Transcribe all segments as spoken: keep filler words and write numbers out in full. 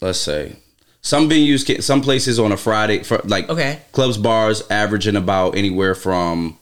let's say, some venues, can, some places on a Friday, for like okay. clubs, bars, averaging about anywhere from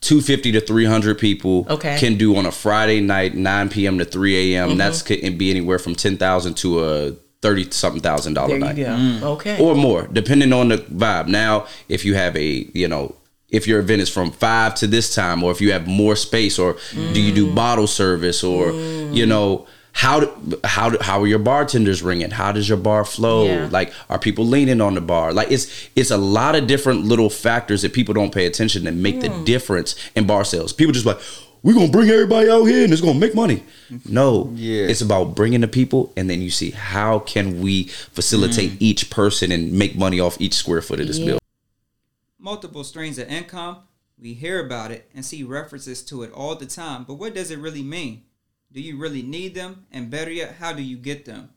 two fifty to three hundred people okay. can do on a Friday night, nine p.m. to three a.m. Mm-hmm. That's can be anywhere from ten thousand to a thirty something thousand dollar night. There you go. Mm. Okay. Or more, depending on the vibe. Now, if you have a, you know, if your event is from five to this time, or if you have more space, or mm. do you do bottle service, or, mm. you know, how do, how do, how are your bartenders ringing? How does your bar flow? Yeah. Like, are people leaning on the bar? Like, it's it's a lot of different little factors that people don't pay attention that make mm. the difference in bar sales. People just like, we're going to bring everybody out here and it's going to make money. No, yeah. it's about bringing the people, and then you see how can we facilitate mm. each person and make money off each square foot of this yeah. building. Multiple streams of income, we hear about it and see references to it all the time, but what does it really mean? Do you really need them? And better yet, how do you get them?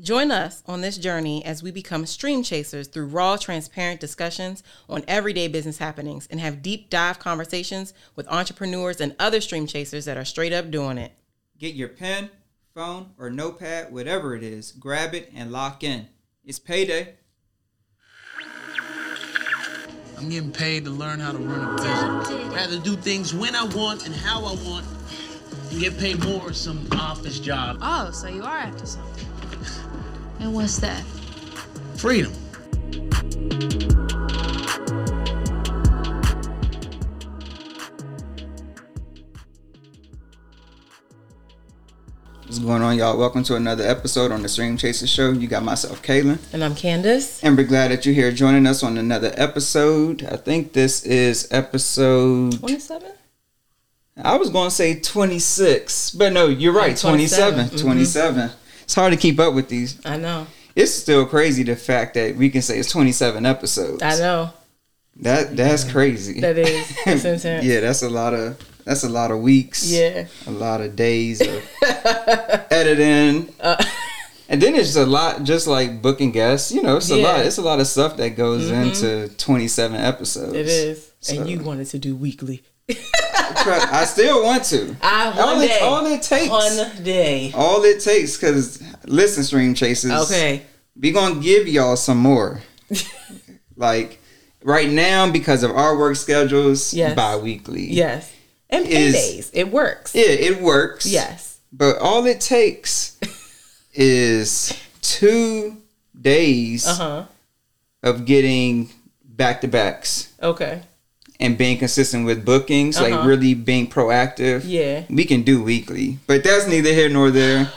Join us on this journey as we become stream chasers through raw, transparent discussions on everyday business happenings, and have deep dive conversations with entrepreneurs and other stream chasers that are straight up doing it. Get your pen, phone, or notepad, whatever it is, grab it and lock in. It's payday. I'm getting paid to learn how to run a business. I'd rather do things when I want and how I want and get paid more at some office job. Oh, so you are after something. And what's that? Freedom. What's going on, y'all? Welcome to another episode on the Stream Chaser Show. You got myself, Kaylin. And I'm Candace. And we're glad that you're here joining us on another episode. I think this is episode... twenty-seven? I was going to say twenty-six, but no, you're right, twenty-seven. Mm-hmm. twenty-seven. It's hard to keep up with these. I know. It's still crazy the fact that we can say it's twenty-seven episodes. I know. That That's yeah. crazy. That is. That's intense. Yeah, that's a lot of... That's a lot of weeks. Yeah. A lot of days of editing. Uh, and then it's a lot, just like booking guests. You know, it's a yeah. lot. It's a lot of stuff that goes mm-hmm. into twenty-seven episodes. It is. So. And you wanted to do weekly. I still want to. I one all, day, it, all it takes. One day. All it takes, because, listen, Stream Chasers. Okay. We're going to give y'all some more. Like, right now, because of our work schedules, yes. bi-weekly. Yes. And paydays. Is, it works. Yeah, it works. Yes. But all it takes is two days uh-huh. of getting back-to-backs. Okay. And being consistent with bookings, uh-huh. like really being proactive. Yeah. We can do weekly. But that's neither here nor there.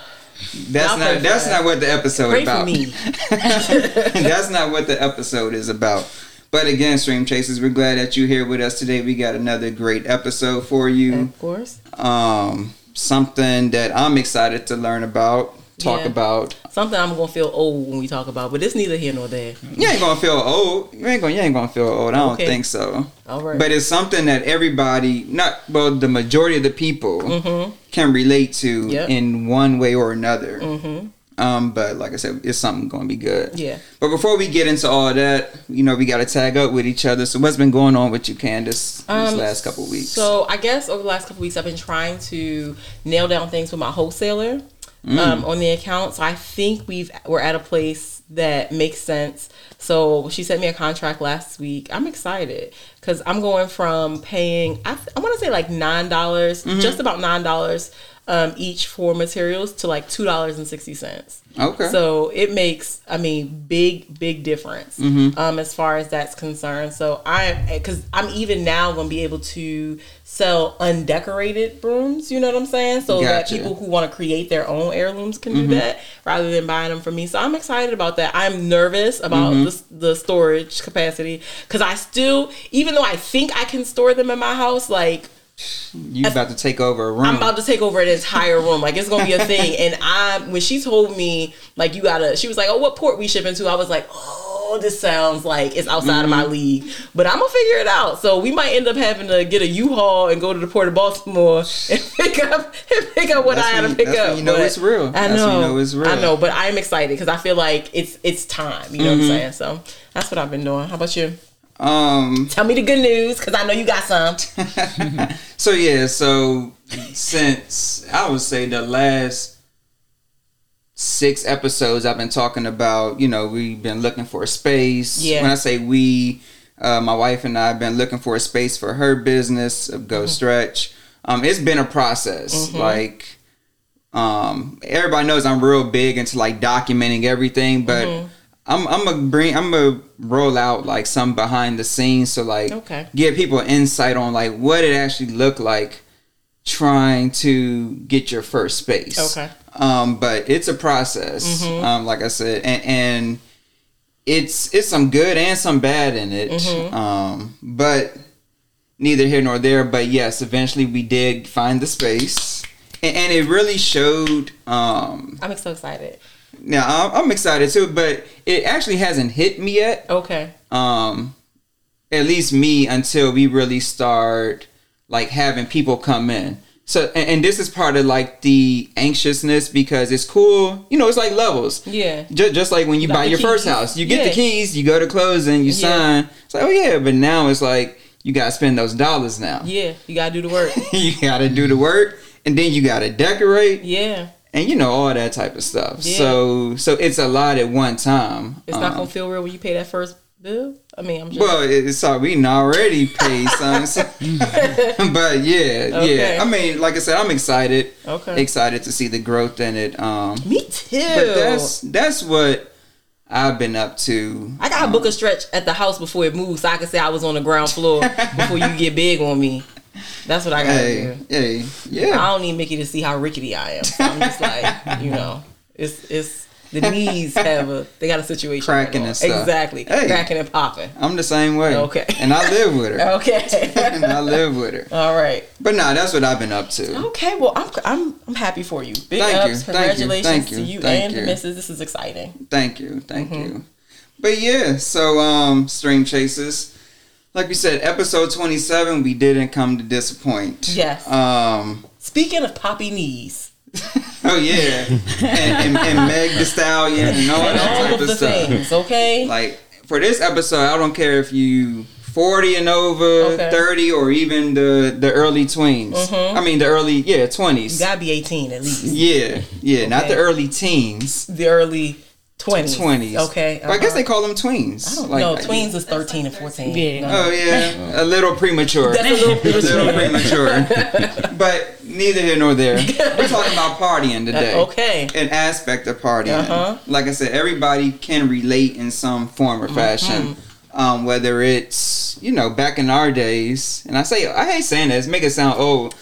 That's I'll not that's that. not what the episode is about. Pray for me. That's not what the episode is about. But again, Stream Chasers, we're glad that you're here with us today. We got another great episode for you. Of course. Um, something that I'm excited to learn about, talk yeah. about. Something I'm going to feel old when we talk about, but it's neither here nor there. You ain't going to feel old. You ain't going you ain't gonna feel old. I don't okay. think so. All right. But it's something that everybody, not well, the majority of the people mm-hmm. can relate to yep. in one way or another. Mm-hmm. Um, but like I said, it's something going to be good. Yeah. But before we get into all that, you know, we got to tag up with each other. So what's been going on with you, Candace, um, these last couple of weeks? So I guess over the last couple of weeks, I've been trying to nail down things with my wholesaler mm. um, on the account. So I think we've, we're at a place that makes sense. So she sent me a contract last week. I'm excited because I'm going from paying, I, I want to say like nine dollars, mm-hmm. just about nine dollars Um, each for materials to like two dollars and sixty cents. Okay. So it makes, I mean, big, big difference mm-hmm. um, as far as that's concerned. So I, because I'm even now going to be able to sell undecorated brooms, you know what I'm saying? So gotcha. That people who want to create their own heirlooms can mm-hmm. do that rather than buying them from me. So I'm excited about that. I'm nervous about mm-hmm. the, the storage capacity because I still, even though I think I can store them in my house, like, you about to take over a room. I'm about to take over an entire room. Like, it's going to be a thing. And I, when she told me, like, you got to, she was like, oh, what port we shipping to? I was like, oh, this sounds like it's outside mm-hmm. of my league. But I'm going to figure it out. So we might end up having to get a U-Haul and go to the Port of Baltimore and pick up, and pick up what that's I had to pick that's up. When you know but it's real. I know. That's when you know it's real. I know, but I'm excited because I feel like it's it's time. You know mm-hmm. what I'm saying? So that's what I've been doing. How about you? Um, Tell me the good news, because I know you got some. So, yeah, so since I would say the last six episodes, I've been talking about, you know, we've been looking for a space. Yeah. When I say we, uh, my wife and I have been looking for a space for her business, Go mm-hmm. Stretch. Um, it's been a process. Mm-hmm. Like, um, everybody knows I'm real big into like documenting everything, but mm-hmm. I'm I'm gonna bring I'm gonna roll out like some behind the scenes to like okay. give people insight on like what it actually looked like trying to get your first space. Okay. Um, but it's a process. Mm-hmm. Um, like I said, and, and it's it's some good and some bad in it. Mm-hmm. Um, but neither here nor there. But yes, eventually we did find the space, and, and it really showed. Um, I'm so excited. Now I'm excited too, but it actually hasn't hit me yet. Okay. Um, at least me, until we really start like having people come in. So, and, and this is part of like the anxiousness, because it's cool. You know, it's like levels. Yeah. Just, just like when you like buy your keys. First house, you get yeah. the keys, you go to closing, you sign. Yeah. It's like, oh yeah. But now it's like, you got to spend those dollars now. Yeah. You got to do the work. You got to do the work, and then you got to decorate. Yeah. And, you know, all that type of stuff. Yeah. So so it's a lot at one time. It's um, not going to feel real when you pay that first bill? I mean, I'm sure. Well, it's all, we already paid some. So, but, yeah, okay. yeah. I mean, like I said, I'm excited. Okay. Excited to see the growth in it. Um, Me too. But that's, that's what I've been up to. I got to um, book a stretch at the house before it moves, so I can say I was on the ground floor before you get big on me. That's what I gotta hey, do. Hey, yeah. I don't need Mickey to see how rickety I am. So I'm just like, you know, it's it's the knees have a they got a situation cracking and stuff. Exactly, hey, cracking and popping. I'm the same way. Okay, and I live with her. Okay, and I live with her. All right, but no, nah, that's what I've been up to. Okay, well, I'm I'm I'm happy for you. Big thank ups, you, congratulations thank you, thank to you thank and you. the missus. This is exciting. Thank you, thank mm-hmm. you. But yeah, so um, Stream Chasers. Like we said, episode twenty-seven, we didn't come to disappoint. Yes. Um, Speaking of poppy knees. Oh, yeah. and, and, and Meg Thee Stallion and all and that all type of, of stuff. Things, okay? Like, for this episode, I don't care if you forty and over, okay. thirty, or even the, the early tweens. Mm-hmm. I mean, the early, yeah, twenties. You gotta be eighteen at least. Yeah, yeah, okay. Not the early teens. The early twenties. twenties. Okay. Uh-huh. I guess they call them tweens. I don't like, know. Like, tweens is thirteen and fourteen. Yeah. No. Oh, yeah. A little premature. That's a little premature. A little premature. But neither here nor there. We're talking about partying today. Uh, okay. An aspect of partying. Uh-huh. Like I said, everybody can relate in some form or fashion. Mm-hmm. Um, whether it's, you know, back in our days, and I say, I hate saying this, make it sound old,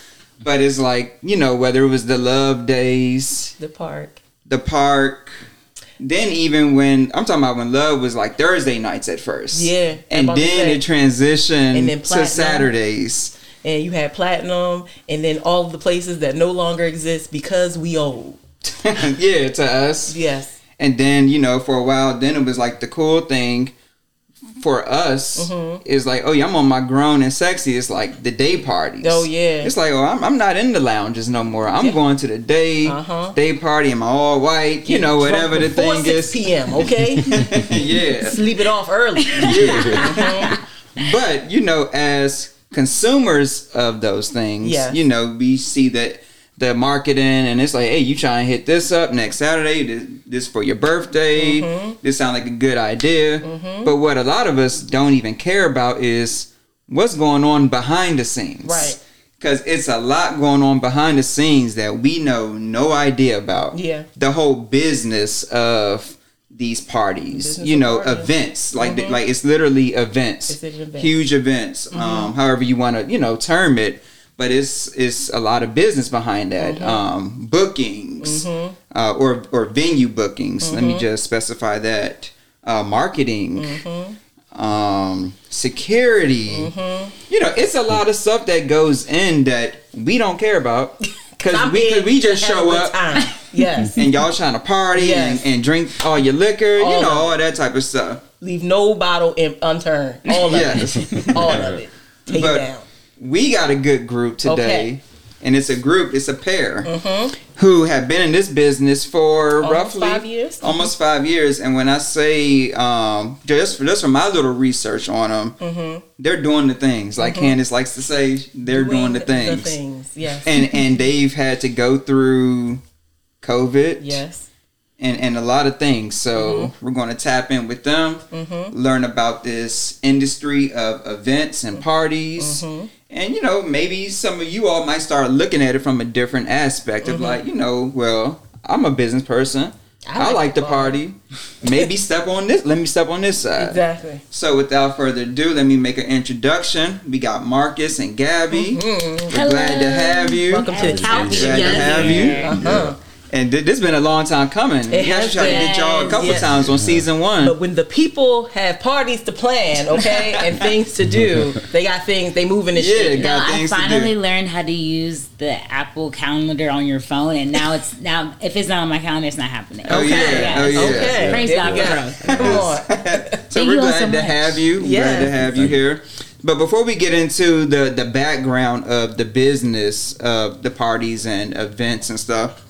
but it's like, you know, whether it was the love days. The park. The park. Then even when, I'm talking about when love was like Thursday nights at first. Yeah. And then it transitioned and then to Saturdays. And you had platinum and then all of the places that no longer exist because we old. Yeah, to us. Yes. And then, you know, for a while, then it was like the cool thing for us mm-hmm. is like, oh yeah, I'm on my grown and sexy. It's like the day parties. Oh yeah. It's like, oh, I'm, I'm not in the lounges no more. I'm yeah. going to the day uh-huh. day party. Am I all white? You yeah, know, whatever the thing is. six p.m. Okay. Yeah. Sleep it off early. Yeah. Mm-hmm. But you know, as consumers of those things, yeah. you know, we see that the marketing and it's like, hey, you try and hit this up next Saturday, this, this for your birthday, mm-hmm. this sounds like a good idea, mm-hmm. but what a lot of us don't even care about is what's going on behind the scenes, right? Because it's a lot going on behind the scenes that we know no idea about. Yeah, the whole business of these parties, business you know, parties. Events like mm-hmm. the, like it's literally events, it's an event. Huge events, mm-hmm. um, however you want to, you know, term it. But it's it's a lot of business behind that. Mm-hmm. Um, bookings mm-hmm. uh, or or venue bookings. Mm-hmm. Let me just specify that. Uh, marketing, mm-hmm. um, security. Mm-hmm. You know, it's a lot of stuff that goes in that we don't care about because we we just show up. Yes, and y'all trying to party yes. and, and drink all your liquor. All you know, all that type of stuff. Leave no bottle unturned. All of yes. it. All of it. Take but, it down. We got a good group today, okay. and it's a group, it's a pair, mm-hmm. who have been in this business for almost roughly five years. Almost five years. And when I say, um, just, just from my little research on them, mm-hmm. they're doing the things. Like mm-hmm. Candace likes to say, they're doing, doing the things. The things, yes. And, and they've had to go through COVID. Yes. and, and a lot of things. So mm-hmm. we're going to tap in with them, mm-hmm. learn about this industry of events and parties. Mm-hmm. And, you know, maybe some of you all might start looking at it from a different aspect of mm-hmm. like, you know, well, I'm a business person. I, I like, like to party. Maybe step on this. Let me step on this side. Exactly. So without further ado, let me make an introduction. We got Marcus and Gabby. Mm-hmm. We're Hello. Glad to have you. Welcome to the couch. Glad yes. to have you. Uh-huh. Yeah. And th- this has been a long time coming. It we actually tried to get y'all a couple yes. times on season one. But when the people have parties to plan, okay, and things to do, they got things, they move in the yeah, shit. Got no, things I finally to do. Learned how to use the Apple calendar on your phone, and now it's, now if it's not on my calendar, it's not happening. Oh, okay. yeah. Oh, yeah. Okay. Praise God. Come on. So we're glad to have you. We're glad to have you here. But before we get into the, the background of the business of the parties and events and stuff,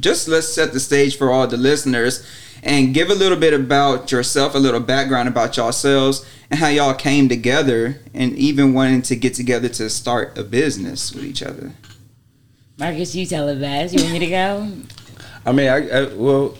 just let's set the stage for all the listeners and give a little bit about yourself, a little background about yourselves and how y'all came together and even wanting to get together to start a business with each other. Marcus, you tell it best. You want me to go? I mean, I, I well,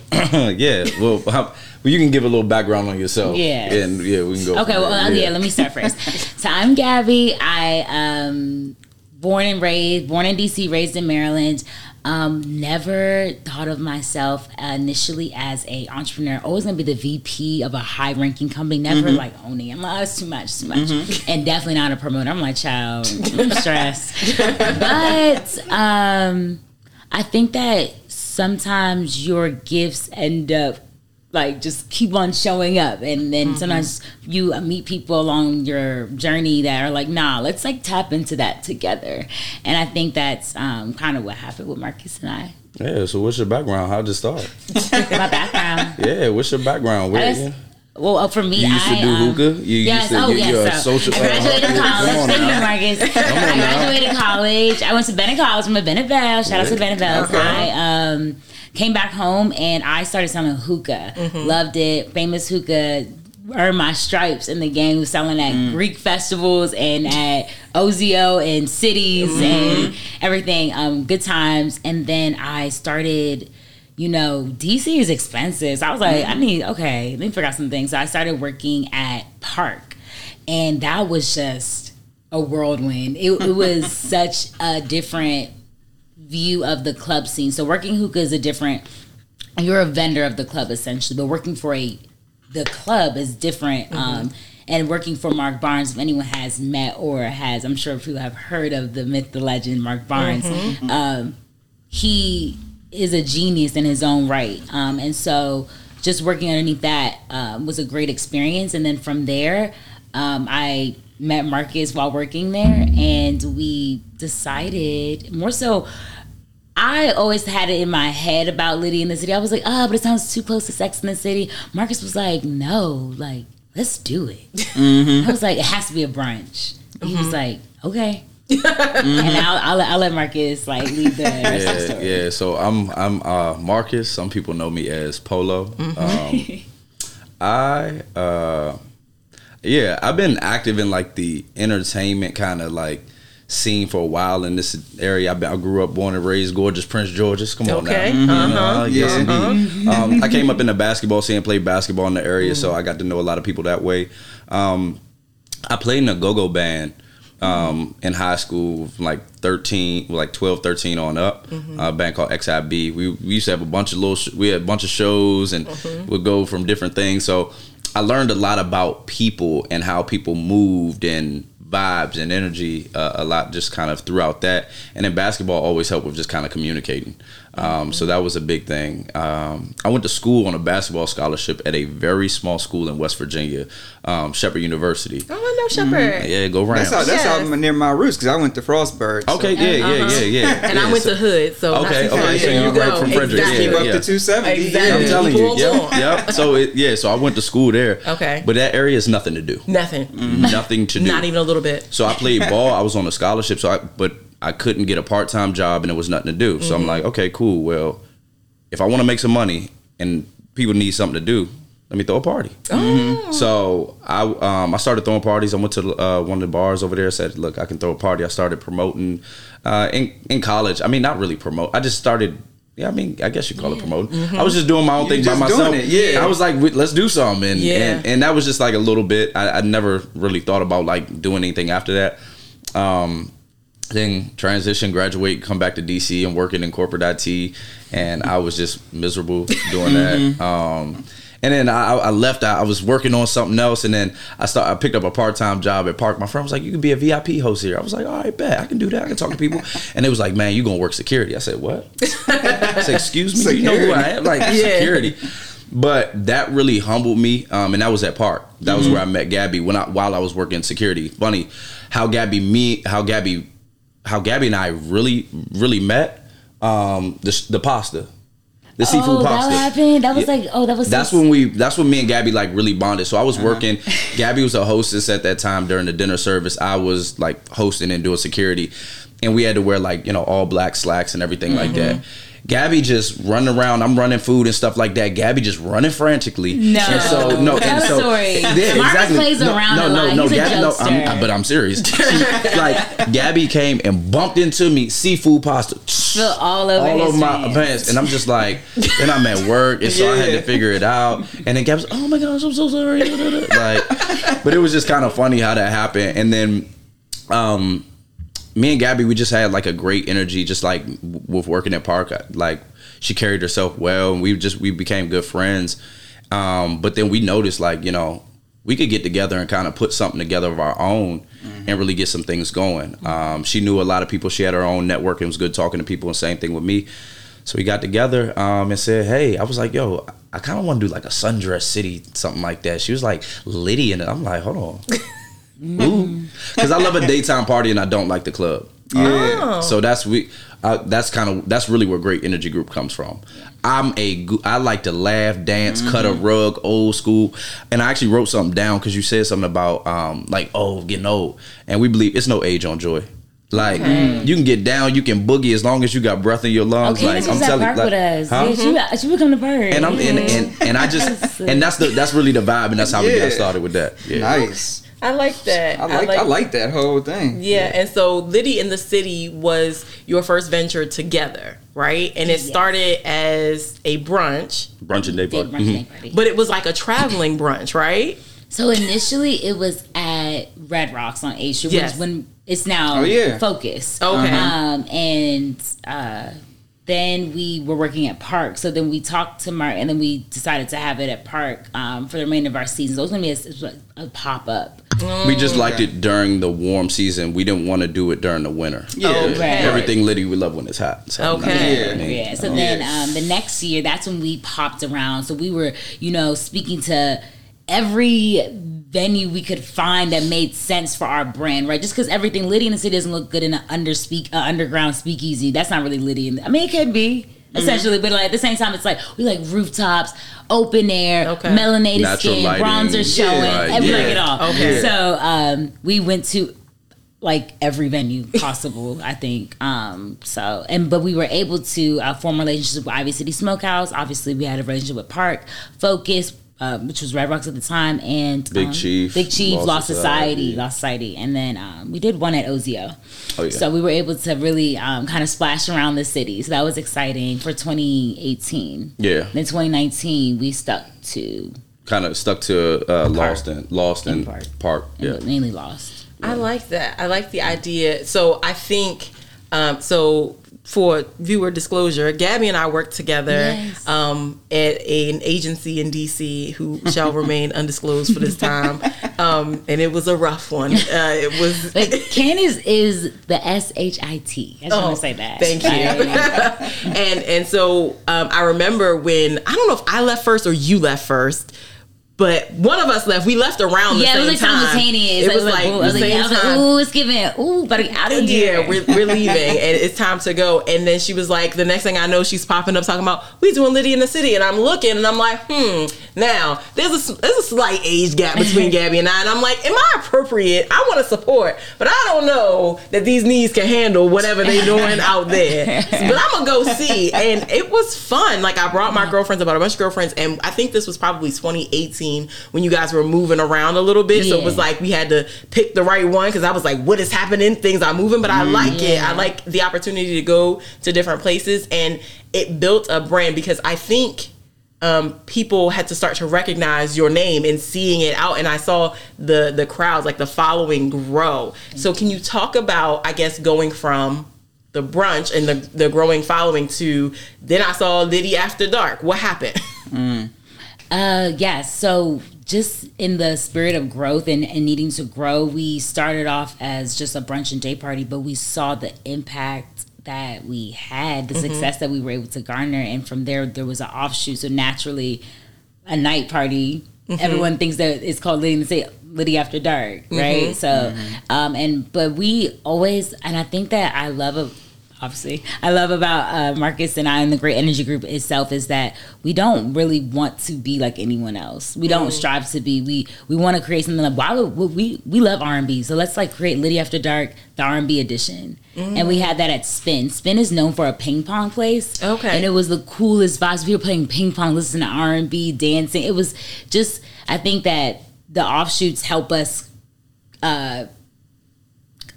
yeah, well, well, you can give a little background on yourself. Yeah. And yeah, we can go. Okay, well, yeah. yeah, let me start first. So I'm Gabby. I um born and raised, born in D C, raised in Maryland. Um, never thought of myself initially as a entrepreneur. Always gonna be the V P of a high ranking company. Never mm-hmm. like owning. I'm like, oh, it's too much, too much, mm-hmm. and definitely not a promoter. I'm like, child, I'm stressed. But um, I think that sometimes your gifts end up like just keep on showing up, and then mm-hmm. sometimes you meet people along your journey that are like, nah, let's like tap into that together. And I think that's um, kind of what happened with Marcus and I. Yeah. So what's your background? How'd you start? My background. Yeah. What's your background? Where? Was, well, for me, you used I, to do um, hookah. You yes, used to. Oh, you, yes, you're so. a social. I graduated uh, college. Thank you, Marcus. I graduated college. I went to Bennett College. I'm a Bennett Bell. Shout yeah. out to Bennett Bell. Okay. I um. Came back home and I started selling hookah. Mm-hmm. Loved it. Famous hookah. Earned my stripes in the game. Was selling at mm. Greek festivals and at Ozio and cities mm-hmm. and everything. Um, good times. And then I started, you know, D C is expensive. So I was like, mm-hmm. I need, okay, let me figure out some things. So I started working at Park. And that was just a whirlwind. It, it was such a different view of the club scene. So working hookah is a different, you're a vendor of the club essentially, but working for a the club is different. Mm-hmm. Um, and working for Mark Barnes, if anyone has met or has, I'm sure people have heard of the myth, the legend, Mark Barnes. Mm-hmm. Um, he is a genius in his own right. Um, and so just working underneath that um, was a great experience. And then from there, um, I met Marcus while working there, and we decided more so, I always had it in my head about Litty in the City. I was like, oh, but it sounds too close to Sex in the City. Marcus was like, no, like, let's do it. Mm-hmm. I was like, it has to be a brunch. Mm-hmm. He was like, okay. Mm-hmm. And I'll, I'll, I'll let Marcus, like, lead the rest yeah, of the story. Yeah, so I'm, I'm uh, Marcus. Some people know me as Polo. Mm-hmm. Um, I, uh, yeah, I've been active in, like, the entertainment kind of, like, scene for a while in this area. I, I grew up, born and raised, gorgeous Prince George's. Come on okay. now. Mm-hmm. Uh-huh. Yes, uh-huh. indeed. Um, I came up in the basketball scene, played basketball in the area, mm-hmm. so I got to know a lot of people that way. Um, I played in a go-go band um, in high school, from like thirteen, like twelve, thirteen on up. Mm-hmm. A band called X I B. We, we used to have a bunch of little, sh- we had a bunch of shows, and mm-hmm. would go from different things. So I learned a lot about people and how people moved and vibes and energy uh, a lot just kind of throughout that. And then basketball always helped with just kind of communicating. Um, mm-hmm. So that was a big thing. Um, I went to school on a basketball scholarship at a very small school in West Virginia, um, Shepherd University. Oh, I know Shepherd. Mm-hmm. Yeah, go Rams. That's, how, that's yes. how near my roots because I went to Frostburg. So. Okay, yeah, uh-huh. yeah, yeah, yeah. And yeah, I went so. to Hood. So okay, okay, okay, so yeah, you're right from Frederick. Exactly. Yeah, keep up yeah. to two seventy. Exactly. I'm telling you. Yep, yep. So it, yeah, so I went to school there. Okay. But that area is nothing to do. Nothing. Mm-hmm. Nothing to do. Not even a little bit. So I played ball. I was on a scholarship. So I, but I couldn't get a part-time job and there was nothing to do. So mm-hmm. I'm like, okay, cool. Well, if I want to make some money and people need something to do, let me throw a party. Mm-hmm. Oh. So I um, I started throwing parties. I went to uh, one of the bars over there, said, look, I can throw a party. I started promoting uh, in, in college. I mean, not really promote. I just started Yeah, I mean, I guess you call yeah. it promoting. Mm-hmm. I was just doing my own You're thing by myself. Yeah, I was like, let's do something, and, yeah. and and that was just like a little bit. I, I never really thought about like doing anything after that. Um, then transition, graduate, come back to D C and working in corporate I T, and I was just miserable doing mm-hmm. that. Um, and then I, I left. I, I was working on something else, and then I start. I picked up a part time job at Park. My friend was like, "You can be a V I P host here." I was like, "All right, bet I can do that. I can talk to people." And they was like, "Man, you gonna work security?" I said, "What?" I said, "Excuse me, security. You know who I am?" Like yeah. security. But that really humbled me, um, and that was at Park. That mm-hmm. was where I met Gabby when I, while I was working security. Funny how Gabby me how Gabby how Gabby and I really really met um, the, the pasta. The seafood oh, pasta. That happened. That was yeah. like, oh, that was. That's so when we. That's when me and Gabby like really bonded. So I was uh-huh. working. Gabby was a hostess at that time during the dinner service. I was like hosting and doing security, and we had to wear like you know all black slacks and everything mm-hmm. like that. Gabby just running around. I'm running food and stuff like that. Gabby just running frantically. No, and so, no, and so, sorry. Yeah, exactly. Marcus plays no, around no, a no, lot. No, He's Gabby, a no, I'm, but I'm serious. She, like Gabby came and bumped into me. Seafood pasta, spilled all over, all over my pants, and I'm just like, and I'm at work, and so yeah. I had to figure it out. And then Gabby's, like, oh my gosh, I'm so sorry. Like, but it was just kind of funny how that happened. And then, um. me and Gabby, we just had like a great energy, just like with working at Park. Like she carried herself well, and we just we became good friends. Um, but then we noticed, like you know, we could get together and kind of put something together of our own, mm-hmm. and really get some things going. Um, she knew a lot of people. She had her own network, and was good talking to people. And same thing with me. So we got together um, and said, "Hey," I was like, "Yo, I kind of want to do like a Sundress City, something like that." She was like, "Litty," and I'm like, "Hold on." Because I love a daytime party and I don't like the club. Yeah. Oh. So that's we. Uh, that's kind of that's really where Great Energy Group comes from. I'm a I like to laugh, dance, mm-hmm. cut a rug, old school. And I actually wrote something down because you said something about um like oh getting old, and we believe it's no age on joy. Like okay. you can get down, you can boogie as long as you got breath in your lungs. Okay, like I'm telling you, like, with huh? yeah, mm-hmm. she, she would come to Bird. And I'm and, and, and I just and that's the that's really the vibe, and that's how yeah. we got started with that. Yeah. Nice. I like that. I like, I like I like that whole thing. Yeah, yeah, and so Litty in the City was your first venture together, right? And it yes. started as a brunch. Brunch and day party. Brunch mm-hmm. day party. But it was like a traveling brunch, right? So initially it was at Red Rocks on eighth Street, yes. which when it's now oh, yeah. Focus. Okay. Um, and uh, then we were working at Park. So then we talked to Mark, and then we decided to have it at Park um, for the remainder of our season. So it was going to be a, a pop-up. We just liked it during the warm season. We didn't want to do it during the winter. Yeah, okay. Everything Litty we love when it's hot. So okay. Yeah. I mean, yeah. So um, then um, the next year, that's when we popped around. So we were, you know, speaking to every venue we could find that made sense for our brand, right? Just because everything Litty in the City doesn't look good in an underspeak, uh, underground speakeasy. That's not really Litty in the, I mean, it could be. Essentially, mm-hmm. but like at the same time, it's like we like rooftops, open air, okay. melanated natural skin, lighting. Bronzer showing, yeah. everything yeah. like it all. Okay. So um, we went to like every venue possible, I think. Um, so and but we were able to uh, form relationships with Ivy City Smokehouse. Obviously, we had a relationship with Park, Focus, uh, which was Red Rocks at the time, and Big um, Chief, Big Chief, Lost, Lost Society, Lost Society, and then um, we did one at Ozio. Oh, yeah. So we were able to really um, kind of splash around the city. So that was exciting for twenty eighteen. Yeah. Then twenty nineteen, we stuck to kind of stuck to uh, Lost and Lost and Park. Park. Yeah, and mainly Lost. Yeah. I like that. I like the idea. So I think um, so. For viewer disclosure, Gabby and I worked together yes. um, at a, an agency in D C who shall remain undisclosed for this time, um, and it was a rough one. Uh, it was. But Ken is is the S H I T. I just oh, want to say that. Thank you. and and so um, I remember when I don't know if I left first or you left first. But one of us left. We left around the yeah, same time. Yeah, it was like simultaneous. It was like, ooh, the same like, time. Ooh, it's giving. Ooh, better get out of here. Yeah, we're, we're leaving, and it's time to go. And then she was like, the next thing I know, she's popping up talking about we doing Litty in the City, and I'm looking, and I'm like, hmm. Now there's a there's a slight age gap between Gabby and I, and I'm like, am I appropriate? I want to support, but I don't know that these knees can handle whatever they're doing out there. But I'm gonna go see, and it was fun. Like I brought my girlfriends, about a bunch of girlfriends, and I think this was probably twenty eighteen. scene when you guys were moving around a little bit. Yeah. So it was like we had to pick the right one because I was like, what is happening? Things are moving, but I like yeah. it. I like the opportunity to go to different places. And it built a brand because I think um, people had to start to recognize your name and seeing it out. And I saw the, the crowds, like the following grow. So can you talk about, I guess, going from the brunch and the, the growing following to then I saw Litty After Dark. What happened? Mm. Uh, yeah, so just in the spirit of growth and, and needing to grow, we started off as just a brunch and day party, but we saw the impact that we had, the mm-hmm. success that we were able to garner. And from there, there was an offshoot. So naturally, a night party, mm-hmm. everyone thinks that it's called Litty in the City. Litty After Dark, right? Mm-hmm. So, mm-hmm. um, and but we always, and I think that I love, a, obviously, I love about uh, Marcus and I and the Great Energy Group itself is that we don't really want to be like anyone else. We don't mm-hmm. strive to be. We we want to create something. Like, why would we? We love R and B, so let's like create Litty After Dark, the R and B edition. Mm. And we had that at Spin. Spin is known for a ping pong place. Okay. And it was the coolest vibes. We were playing ping pong, listening to R and B, dancing. It was just, I think that the offshoots help us uh,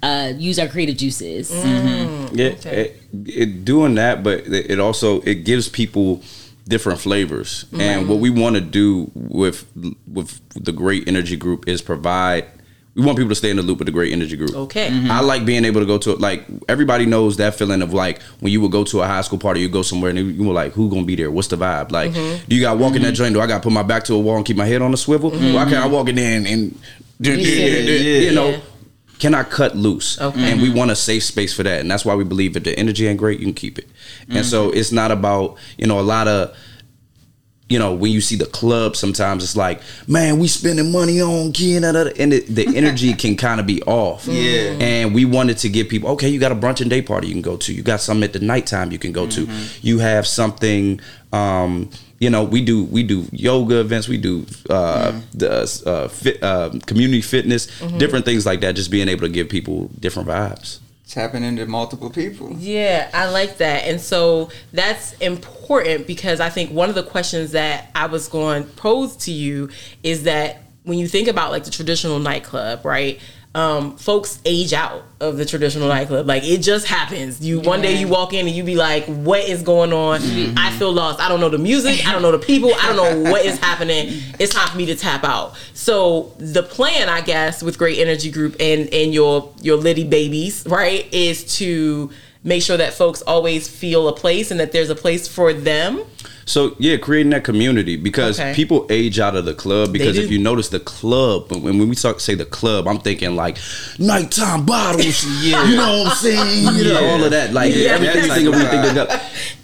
uh, use our creative juices. Mm-hmm. Yeah, okay. it, it, doing that, but it also it gives people different flavors. Mm-hmm. And what we want to do with with the Great Energy Group is provide. We want people to stay in the loop with the Great Energy Group. Okay. Mm-hmm. I like being able to go to, like, everybody knows that feeling of, like, when you would go to a high school party, you go somewhere and you were like, who gonna be there? What's the vibe? Like, mm-hmm. do you got walk mm-hmm. in that joint? Do I got to put my back to a wall and keep my head on a swivel? Mm-hmm. Why can't I walk in there and, and yeah. you know, yeah. can I cut loose? Okay. And we want a safe space for that. And that's why we believe if the energy ain't great, you can keep it. Mm-hmm. And so it's not about, you know, a lot of, you know, when you see the club, sometimes it's like, man, we spending money on kid, and it, the energy can kind of be off. Yeah. And we wanted to give people, okay, you got a brunch and day party you can go to. You got something at the nighttime you can go mm-hmm. to. You have something, um, you know, we do we do yoga events, we do uh, yeah. the, uh, fit, uh, community fitness, mm-hmm. different things like that. Just being able to give people different vibes. Tapping into multiple people. Yeah, I like that. And so that's important because I think one of the questions that I was going to pose to you is that when you think about, like, the traditional nightclub, right? Um, folks age out of the traditional nightclub. Like, it just happens. You yeah. one day you walk in and you be like, what is going on? Mm-hmm. I feel lost. I don't know the music. I don't know the people. I don't know what is happening. It's time for me to tap out. So the plan, I guess, with Great Energy Group and, and your, your Litty babies, right, is to make sure that folks always feel a place and that there's a place for them. So, yeah, creating that community because okay. people age out of the club because if you notice the club, when we talk, say the club, I'm thinking like nighttime bottles, yeah. you know what I'm saying? You yeah. know, all of that. Like, yeah. everything we think of.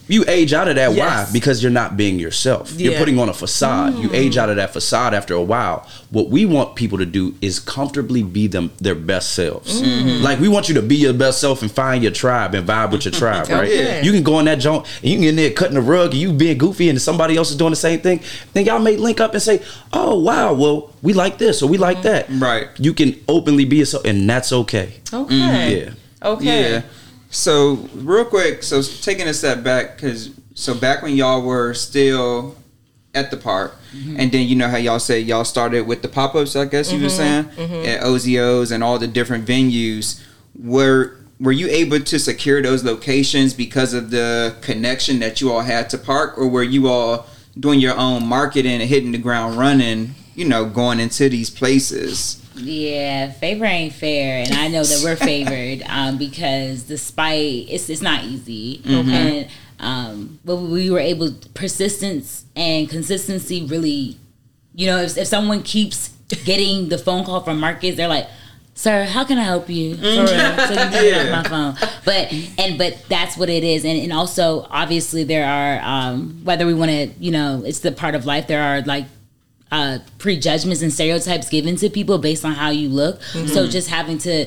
You age out of that. Yes. Why? Because you're not being yourself. Yeah. You're putting on a facade. Mm. You age out of that facade after a while. What we want people to do is comfortably be them their best selves. Mm-hmm. Like, we want you to be your best self and find your tribe and vibe with your tribe, right? Yeah. You can go in that joint and you can get in there cutting the rug and you being goofy and somebody else is doing the same thing. Then y'all may link up and say, oh, wow, well, we like this or we like that. Right. You can openly be yourself and that's okay. Okay. Mm-hmm. Yeah. Okay. Yeah. So real quick, so taking a step back, because so back when y'all were still at the park, mm-hmm. and then you know how y'all say y'all started with the pop-ups, I guess mm-hmm. you were saying, mm-hmm. at Ozio's and all the different venues. Were were you able to secure those locations because of the connection that you all had to Park, or were you all doing your own marketing and hitting the ground running, you know, going into these places? Yeah, favor ain't fair, and I know that we're favored um, because despite it's it's not easy, mm-hmm. and um, but we were able persistence and consistency really, you know, if, if someone keeps getting the phone call from Marcus, they're like, sir, how can I help you? For real. So you get it off my phone. But and but that's what it is. And and also obviously there are um, whether we want to, you know, it's the part of life. There are like. Uh, prejudgments and stereotypes given to people based on how you look. Mm-hmm. So just having to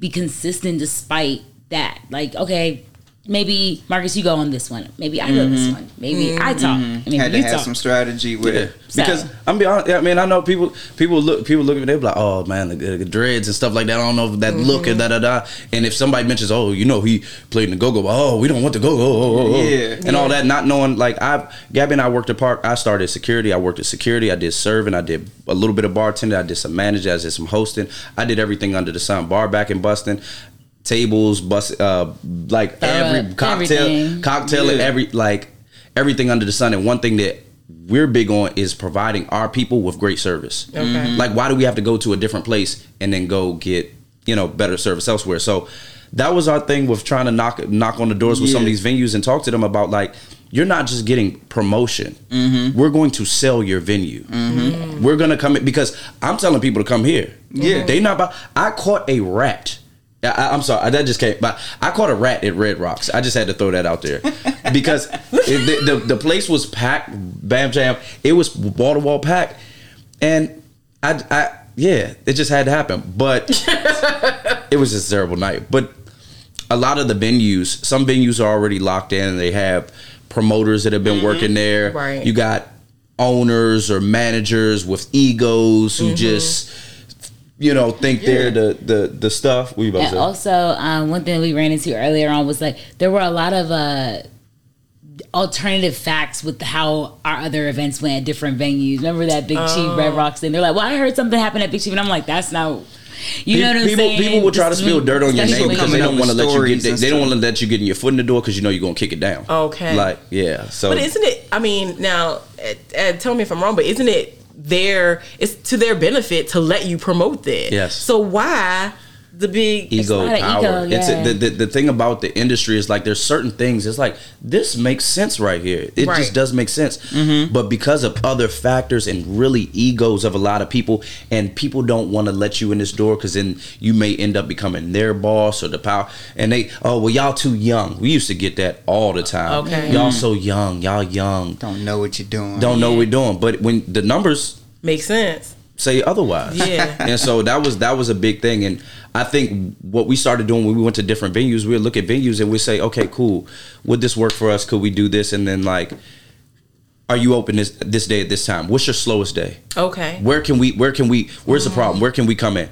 be consistent despite that. Like, okay, maybe Marcus, you go on this one. Maybe I mm-hmm. go this one. Maybe mm-hmm. I talk. Mm-hmm. Maybe had to you have talk. Some strategy with yeah. it because so. I'm be honest. I mean, I know people. People look. People look at me. They be like, "Oh man, the, the dreads and stuff like that." I don't know if that mm-hmm. look and da da da. And if somebody mentions, "Oh, you know, he played in the go go," oh, we don't want the go go. Oh, oh, oh. Yeah, and yeah. all that. Not knowing, like I, Gabby and I worked at Park. I started security. I worked at security. I did serving. I did a little bit of bartending. I did some managing. I did some hosting. I did everything under the sun. Bar back and busting. Tables, bus, uh, like uh, every cocktail, everything. cocktail, yeah. and every like everything under the sun. And one thing that we're big on is providing our people with great service. Okay. Mm-hmm. Like, why do we have to go to a different place and then go get, you know, better service elsewhere? So that was our thing with trying to knock knock on the doors with yeah. some of these venues and talk to them about like, you're not just getting promotion. Mm-hmm. We're going to sell your venue. Mm-hmm. We're gonna come in, because I'm telling people to come here. Yeah, mm-hmm. they not. About, I caught a rat. I, I'm sorry, that just came. But I caught a rat at Red Rocks. I just had to throw that out there because it, the, the the place was packed, bam jam. It was wall to wall packed, and I, I yeah, it just had to happen. But it was just a terrible night. But a lot of the venues, some venues are already locked in, and they have promoters that have been mm-hmm. working there. Right. You got owners or managers with egos who mm-hmm. just. You know, think yeah. they're the, the, the stuff. We and also, um, one thing we ran into earlier on was like there were a lot of uh, alternative facts with how our other events went at different venues. Remember that Big oh. Chief Red Rocks thing? They're like, "Well, I heard something happened at Big Chief," and I'm like, "That's not." You Pe- know what I'm people, saying? People will try to spill dirt on your name because they don't want to let you get they, they don't want to let you get your foot in the door because you know you're gonna kick it down. Okay, like yeah. So, but isn't it? I mean, now uh, tell me if I'm wrong, but isn't it? Their it's to their benefit to let you promote that. Yes. So why the big ego it's power? Ego, yeah. It's a, the, the the thing about the industry is like there's certain things. It's like this makes sense right here. It right. just does make sense. Mm-hmm. But because of other factors and really egos of a lot of people, and people don't want to let you in this door because then you may end up becoming their boss or the power. And they oh well y'all too young. We used to get that all the time. Okay. Y'all mm-hmm. so young. Y'all young. Don't know what you're doing. Don't know yeah. what we're doing. But when the numbers. Makes sense. Say otherwise. Yeah. And so that was that was a big thing. And I think what we started doing when we went to different venues, we would look at venues and we'd say, okay, cool. Would this work for us? Could we do this? And then like, are you open this this day at this time? What's your slowest day? Okay. Where can we, where can we, where's mm-hmm. the problem? Where can we come in?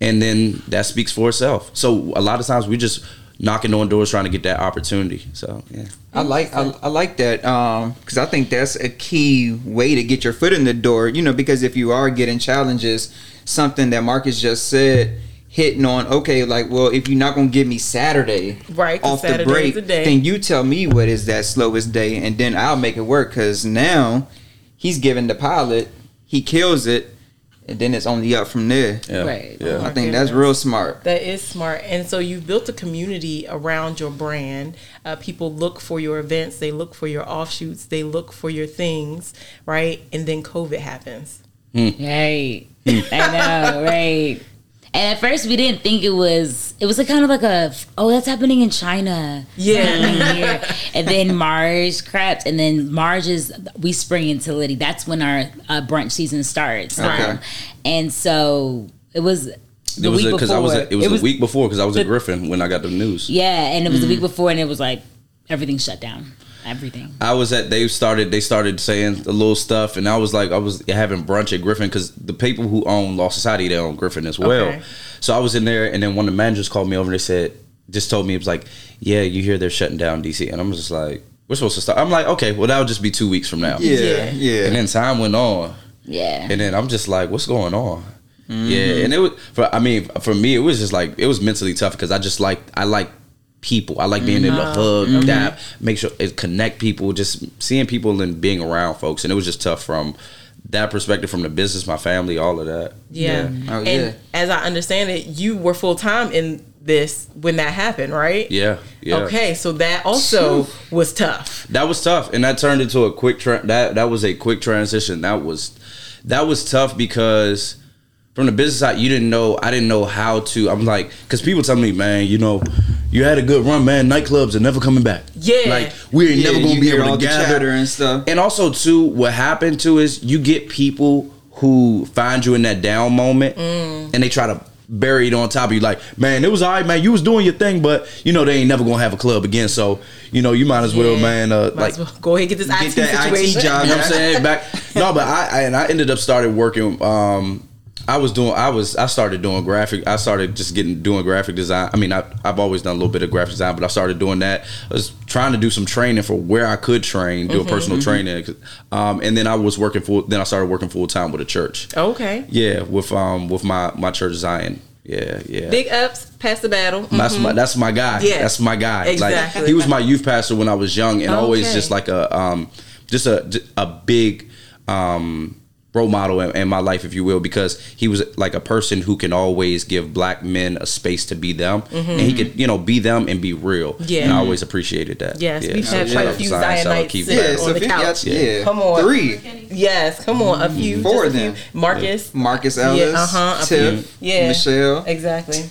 And then that speaks for itself. So a lot of times we just knocking on doors trying to get that opportunity. So yeah, I like I, I like that um because I think that's a key way to get your foot in the door, you know, because if you are getting challenges, something that Marcus just said, hitting on, okay, like, well, if you're not gonna give me Saturday right off Saturday the break, the then you tell me what is that slowest day and then I'll make it work. Because now he's giving the pilot, he kills it, and then it's only up from there. Yeah. Right. Yeah. I think that's real smart. That is smart. And so you've built a community around your brand. Uh, people look for your events. They look for your offshoots. They look for your things, right? And then COVID happens. Mm. Right. Mm. I know, right. And at first we didn't think it was, it was a kind of like a, oh, that's happening in China. Yeah. Here. And then March crept, and then March is, we spring into Litty. That's when our uh, brunch season starts. Okay. Um, and so it was the it was week a, before. I was a, it was the week before because I was the, at Griffin when I got the news. Yeah, and it was mm. the week before, and it was like everything shut down. Everything. I was at. They started. They started saying a little stuff, and I was like, I was having brunch at Griffin because the people who own Lost Society, they own Griffin as well. Okay. So I was in there, and then one of the managers called me over and they said, just told me, it was like, yeah, you hear they're shutting down D C, and I'm just like, we're supposed to stop. I'm like, okay, well that'll just be two weeks from now. Yeah, yeah. yeah. And then time went on. Yeah. And then I'm just like, what's going on? Mm-hmm. Yeah. And it was. For, I mean, for me, it was just like it was mentally tough because I just like I like. people. I like being able to hug, mm-hmm. dab, make sure it connect people, just seeing people and being around folks. And it was just tough from that perspective, from the business, my family, all of that. Yeah. yeah. Oh, and yeah. as I understand it, you were full time in this when that happened, right? Yeah. yeah. Okay. So that also was tough. That was tough. And that turned into a quick, tra- that, that was a quick transition. That was, that was tough because from the business side, you didn't know, I didn't know how to, I'm like, cause people tell me, man, you know, you had a good run, man. Nightclubs are never coming back. Yeah. Like, we ain't yeah, never going to be able to gather and stuff. And also, too, what happened, too, is you get people who find you in that down moment mm. and they try to buried on top of you. Like, man, it was all right, man. You was doing your thing, but, you know, they ain't never going to have a club again. So, you know, you might as well, yeah, man. Uh, like, as well go ahead and get this I T situation. Get that I T job, you know what I'm saying? Back. No, but I, I, and I ended up started working. Um, I was doing, I was, I started doing graphic. I started just getting, doing graphic design. I mean, I, I've always done a little bit of graphic design, but I started doing that. I was trying to do some training for where I could train, do mm-hmm, a personal mm-hmm. training. Um, and then I was working full, then I started working full time with a church. Okay. Yeah. With, um, with my, my church, Zion. Yeah. Yeah. Big ups, past the battle. Mm-hmm. That's my, that's my guy. Yes. That's my guy. Exactly. Like, he was my youth pastor when I was young, and okay. always just like a, um, just a, a big, um, role model in, in my life, if you will, because he was like a person who can always give black men a space to be them, mm-hmm. and he could, you know, be them and be real. Yeah, and I always appreciated that. Yes, yeah. we've had so, quite yeah. a few Zionites yeah, so on the couch. Yeah. Yeah. Come on, three. Yes, come on, a few. Four of them. Marcus, yeah. Marcus Ellis, yeah, uh-huh, Tiff, yeah, Michelle, exactly.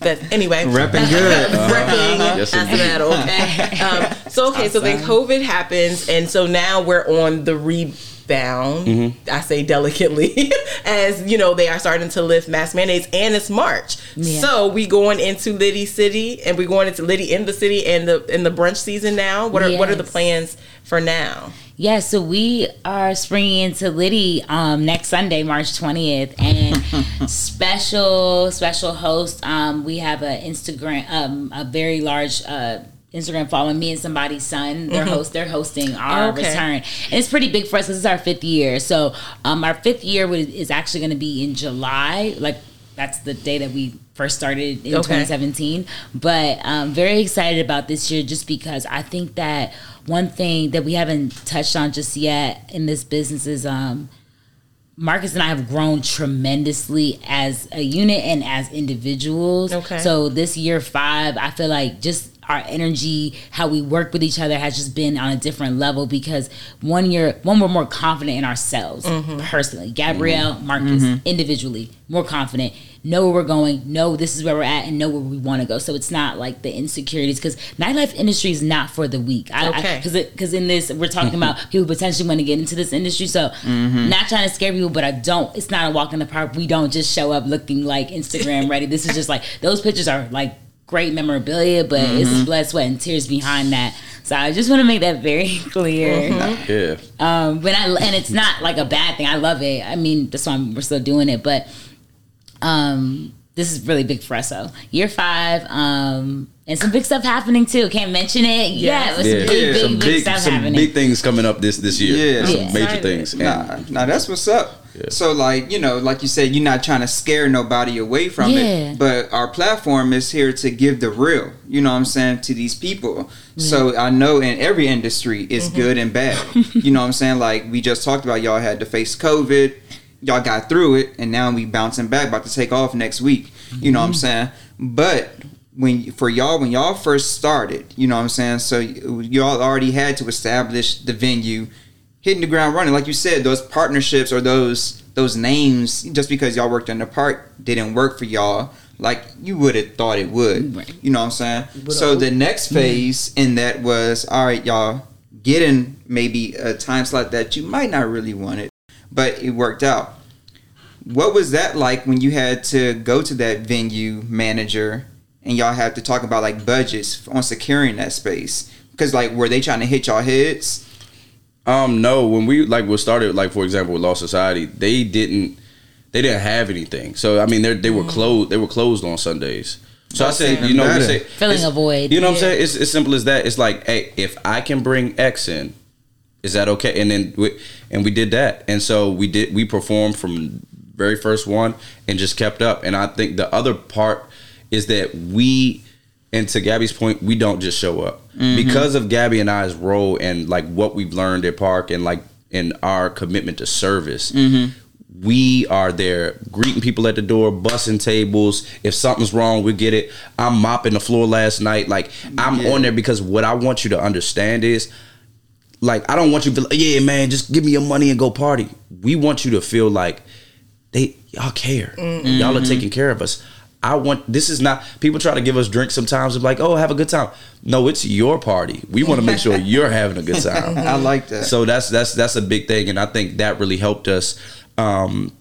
But anyway, repping good, uh-huh. repping uh-huh. yes, after that. Okay, um, so okay, awesome. So then COVID happens, and so now we're on the re. Bound, mm-hmm. I say delicately, as you know, they are starting to lift mask mandates, and it's March, yeah. so we going into Litty City, and we going into Litty in the City, and the in the brunch season now. What are yes. what are the plans for now? Yeah, so we are springing into Litty um, next Sunday, March twentieth, and special special host. Um, we have a Instagram, um, a very large. Uh, Instagram following me and somebody's son. They're mm-hmm. host. They're hosting our okay. return, and it's pretty big for us because it's our fifth year. So, um, our fifth year is actually going to be in July. Like, that's the day that we first started in okay. twenty seventeen. But I'm very excited about this year just because I think that one thing that we haven't touched on just yet in this business is um, Marcus and I have grown tremendously as a unit and as individuals. Okay. So this year five, I feel like just. Our energy, how we work with each other has just been on a different level because one year, one we're more confident in ourselves mm-hmm. personally. Gabrielle, mm-hmm. Marcus, mm-hmm. individually, more confident. Know where we're going, know this is where we're at, and know where we want to go. So it's not like the insecurities because nightlife industry is not for the weak. I, okay. Because because in this, we're talking about people potentially want to get into this industry. So mm-hmm. not trying to scare people, but I don't. It's not a walk in the park. We don't just show up looking like Instagram ready. This is just like those pictures are like. Great memorabilia, but mm-hmm. it's blood, sweat, and tears behind that. So I just want to make that very clear. Mm-hmm. Yeah. Um, but I and it's not like a bad thing. I love it. I mean, that's why I'm, we're still doing it. But um, this is really big for us. So year five, um, and some big stuff happening too. Can't mention it. Yeah, yeah. Some, yeah. Big, big, some big, big stuff some happening. Big things coming up this this year. Yeah, yeah. some yeah. major things. Nah, nah, that's what's up. Yeah. So, like, you know, like you said, you're not trying to scare nobody away from yeah. it. But our platform is here to give the real, you know what I'm saying, to these people. Yeah. So I know in every industry it's mm-hmm. good and bad. You know what I'm saying? Like we just talked about, y'all had to face COVID. Y'all got through it. And now we bouncing back, about to take off next week. Mm-hmm. You know what I'm saying? But when for y'all, when y'all first started, you know what I'm saying? So y'all already had to establish the venue. Hitting the ground running, like you said, those partnerships or those those names, just because y'all worked in the park, didn't work for y'all like you would have thought it would. Right. You know what I'm saying? But so the next phase yeah. in that was, all right, y'all, getting maybe a time slot that you might not really wanted, but it worked out. What was that like when you had to go to that venue manager and y'all had to talk about like budgets on securing that space? Because like, were they trying to hit y'all heads? Um, no, when we like we started, like, for example, with Lost Society, they didn't they didn't have anything. So I mean, they they were closed. They were closed on Sundays. So That's I said, you know, we say, filling a void. You know yeah. what I'm saying? It's as simple as that. It's like, hey, if I can bring X in, is that okay? And then we, and we did that. And so we did we performed from very first one and just kept up. And I think the other part is that we. And to Gabby's point, we don't just show up mm-hmm. because of Gabby and I's role and like what we've learned at Park and like in our commitment to service. Mm-hmm. We are there greeting people at the door, bussing tables. If something's wrong, we get it. I'm mopping the floor last night. Like I'm yeah. on there because what I want you to understand is like, I don't want you to feel like, yeah, man, just give me your money and go party. We want you to feel like they y'all care. Mm-hmm. Y'all are taking care of us. I want, this is not, people try to give us drinks sometimes and be like, oh, have a good time. No, it's your party. We want to make sure you're having a good time. I like that. So that's, that's, that's a big thing. And I think that really helped us, um,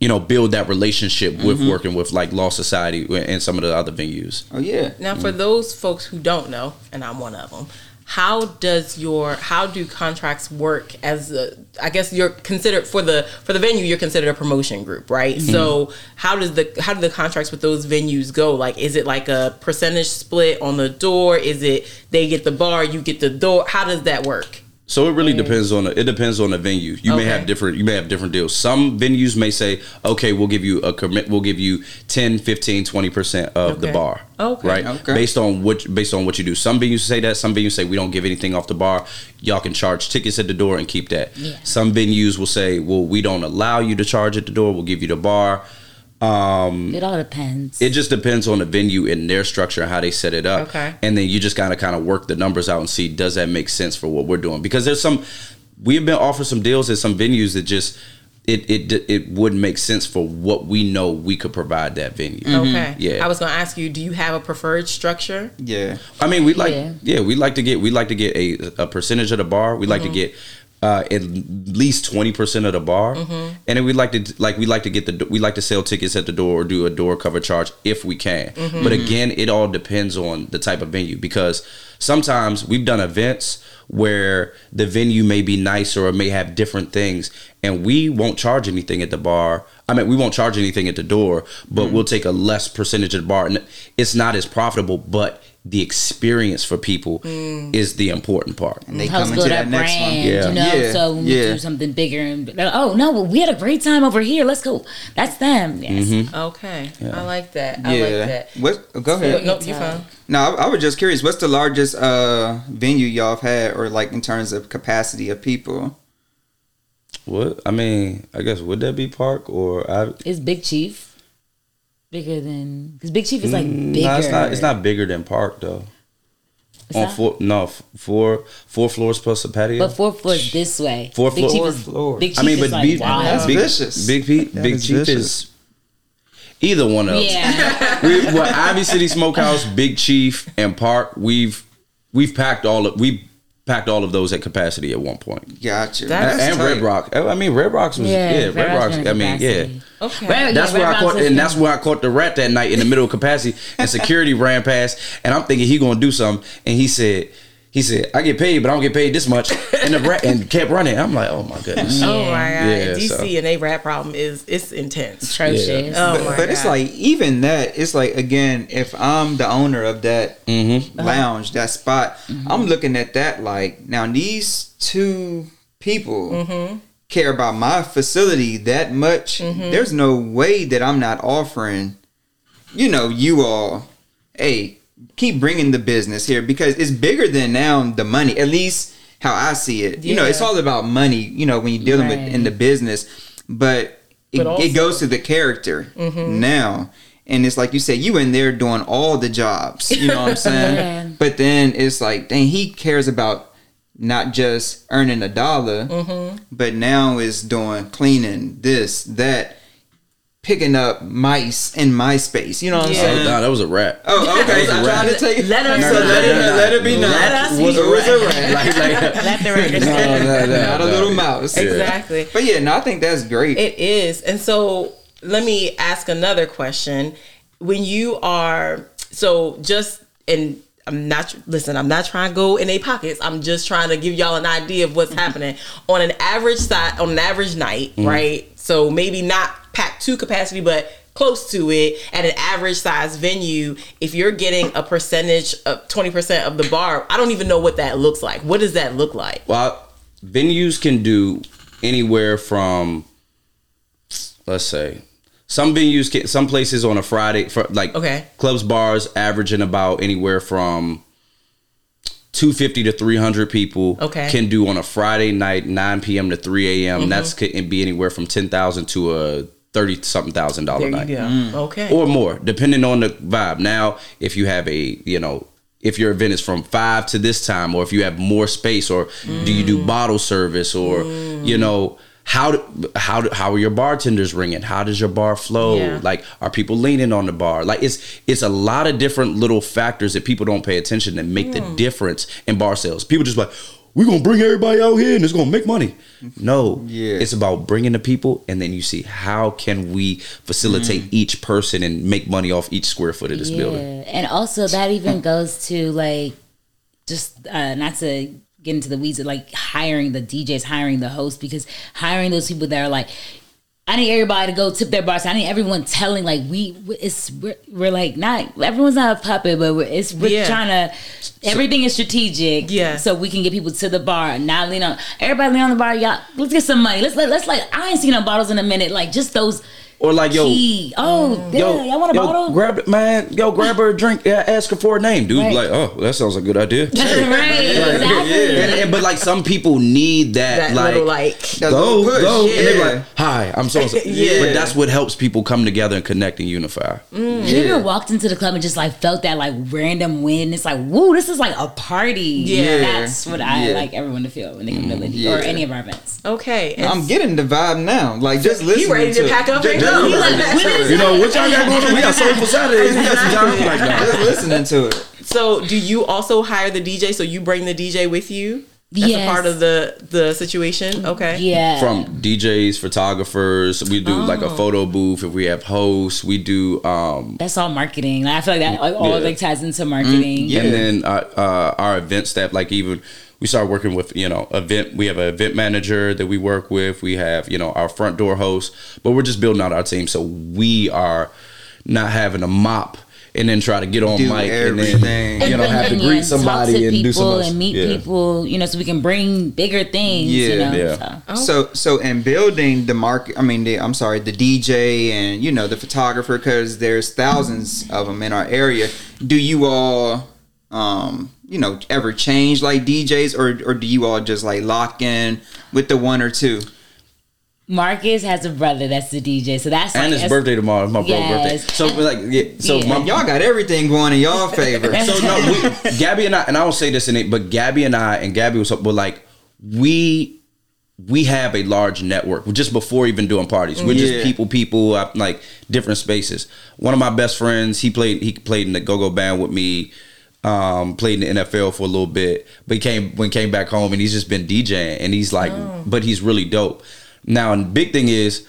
you know, build that relationship with mm-hmm. working with like Lost Society and some of the other venues. Oh yeah. Now for mm-hmm. those folks who don't know, and I'm one of them, how does your how do contracts work as a, I guess you're considered for the for the venue, you're considered a promotion group, right? Mm-hmm. So how does the how do the contracts with those venues go? Like, is it like a percentage split on the door? Is it they get the bar, you get the door? How does that work? So it really depends on the, it depends on the venue. You okay. may have different you may have different deals. Some venues may say, "Okay, we'll give you a commit we'll give you ten, fifteen, twenty percent of okay. the bar." Okay. Right? Okay. Based on what based on what you do. Some venues say that, some venues say we don't give anything off the bar. Y'all can charge tickets at the door and keep that. Yeah. Some venues will say, "Well, we don't allow you to charge at the door. We'll give you the bar." Um, it all depends. It just depends on the venue and their structure and how they set it up. Okay. And then you just gotta kind of work the numbers out and see, does that make sense for what we're doing? Because there's some, we've been offered some deals at some venues that just, it it it wouldn't make sense for what we know we could provide that venue. Mm-hmm. Okay. Yeah. I was gonna ask you, do you have a preferred structure? Yeah. I mean, we like, yeah, yeah we like to get, we like to get a, a percentage of the bar. We like mm-hmm. to get Uh, at least twenty percent of the bar, mm-hmm. and then we like to like we like to get the we like to sell tickets at the door or do a door cover charge if we can. Mm-hmm. But again, it all depends on the type of venue, because sometimes we've done events where the venue may be nicer or may have different things, and we won't charge anything at the bar. I mean, we won't charge anything at the door, but mm-hmm. we'll take a less percentage of the bar, and it's not as profitable, but the experience for people mm. is the important part. And they helps come into that next brand, one. Yeah. You know? Yeah. So when yeah. we do something bigger and like, oh no, well, we had a great time over here. Let's go. That's them. Yes. Mm-hmm. Okay. Yeah. I like that. I yeah. like that. What? Go ahead. So, no, you fine. No, I, I was just curious. What's the largest uh, venue y'all have had, or like in terms of capacity of people? What? I mean, I guess would that be Park or? I, it's Big Chief. Bigger than, because Big Chief is like bigger. No, it's not. It's not bigger than Park though. It's on not? four, no four four floors plus a patio. But four floors this way. Four floors. Big Chief is, floors. Big Chief I mean, but like, wow. That's big, vicious. Big Pete. Big is Chief vicious. Is either one of. Yeah. we, well, Ivy City Smokehouse, Big Chief, and Park. We've we've packed all of we. Packed all of those at capacity at one point. Gotcha. That's and tight. Red Rock. I mean, Red Rocks was yeah. yeah Red, Red Rocks. Rocks I mean, capacity. yeah. Okay. Red, that's yeah, where Red I caught, and that's where I caught the rat that night in the middle of capacity. And security ran past, and I'm thinking he gonna do something, and he said, he said, I get paid, but I don't get paid this much. And the rat and kept running. I'm like, oh my goodness. Yeah. Oh my god. Yeah, D C so. And a rat problem is it's intense, atrocious. Yeah. Oh but, my but god. It's like even that. It's like again, if I'm the owner of that mm-hmm. lounge, that spot, mm-hmm. I'm looking at that like now these two people mm-hmm. care about my facility that much. Mm-hmm. There's no way that I'm not offering, you know, you all, hey. Keep bringing the business here because it's bigger than now the money, at least how I see it. Yeah. You know, it's all about money, you know, when you're dealing right. with in the business, but, but it, also, it goes to the character mm-hmm. now. And it's like you said, you in there doing all the jobs, you know what I'm saying? yeah. But then it's like, dang, he cares about not just earning a dollar, mm-hmm. but now is doing cleaning, this, that. Picking up mice in my space, you know what yeah. I'm saying? Oh, no, that was a rap. Oh, okay. I'm trying to take. Let us. No, let, let, it, let it be known. Let us. Was, be was a rap. Like, like, let the record. No, no, no, not no, a little no. mouse. Exactly. Yeah. But yeah, no, I think that's great. It is, and so let me ask another question. When you are so just and. I'm not, listen, I'm not trying to go in their pockets. I'm just trying to give y'all an idea of what's mm-hmm. happening on an average side, on an average night, mm-hmm. right? So maybe not packed to capacity, but close to it at an average size venue. If you're getting a percentage of twenty percent of the bar, I don't even know what that looks like. What does that look like? Well, venues can do anywhere from, let's say, Some venues, can, some places on a Friday, for like okay. clubs, bars, averaging about anywhere from two fifty to three hundred people okay. can do on a Friday night, nine p.m. to three a.m. Mm-hmm. That's can be anywhere from ten thousand to a thirty something thousand dollar night, mm. okay, or more, depending on the vibe. Now, if you have a, you know. If your event is from five to this time, or if you have more space, or mm. do you do bottle service, or mm. you know. How do, how do, how are your bartenders ringing? How does your bar flow? Yeah. Like, are people leaning on the bar? Like, it's it's a lot of different little factors that people don't pay attention to make mm. the difference in bar sales. People just like, we're going to bring everybody out here and it's going to make money. No. Yeah. It's about bringing the people, and then you see how can we facilitate mm. each person and make money off each square foot of this yeah. building. And also that even goes to like just uh, not to get into the weeds of like hiring the D Js, hiring the hosts, because hiring those people that are like, I need everybody to go tip their bar. So I need everyone telling like we it's we're, we're like not everyone's not a puppet, but we're it's we're yeah. trying to everything is strategic. Yeah, so we can get people to the bar. Not lean on everybody lean on the bar. Y'all, let's get some money. Let's let, let's like I ain't seen no bottles in a minute. Like just those. Or like yo, Gee. oh, yeah, yo, y'all want a yo, bottle? Grab it, man. Yo, grab her a drink. Yeah, ask her for a name, dude. Right. Like, oh, that sounds like a good idea. That's right, like, exactly. Yeah. And, and, but like, some people need that, that like, little, like go, go, yeah. and they're like, hi, I'm so. Yeah. But that's what helps people come together and connect and unify. Mm. Yeah. You ever walked into the club and just like felt that like random wind? It's like, woo, this is like a party. Yeah, that's what I yeah. like everyone to feel when they come to Litty yeah. or any of our events. Okay, it's, I'm getting the vibe now. Like, just listening. You ready to, to pack up? Just, No, like, you know what y'all got going on? We got Soulful Saturdays. We got some John like that. Just listening to it. So, do you also hire the D J? So you bring the D J with you? That's yes. a part of the the situation. Okay. Yeah. From D Js, photographers, we do oh. like a photo booth. If we have hosts, we do. Um, That's all marketing. Like, I feel like that like, all yeah. like ties into marketing. Mm, yeah. And then uh, uh, our event staff, like even. We start working with, you know, event. We have an event manager that we work with. We have, you know, our front door host, but we're just building out our team. So we are not having a mop and then try to get on mic and then, you know, and have to greet somebody and do some and meet yeah. people, you know, so we can bring bigger things. Yeah, you know, yeah. So. so, so in building the market, I mean, the, I'm sorry, the D J and, you know, the photographer, because there's thousands of them in our area. Do you all, um, you know, ever change like D Js, or or do you all just like lock in with the one or two? Marcus has a brother that's the D J, so that's and like, his birthday tomorrow. It's my yes. brother's birthday, so like, yeah, so yeah. my, y'all got everything going in y'all favor. So no, we, Gabby and I, and I don't say this in it, but Gabby and I, and Gabby was, but like we we have a large network. We're just before even doing parties, we're yeah. just people, people like different spaces. One of my best friends, he played, he played in the go-go band with me. Um, played in the N F L for a little bit, but he came when came back home and he's just been DJing and he's like, oh. but he's really dope. Now, and big thing is,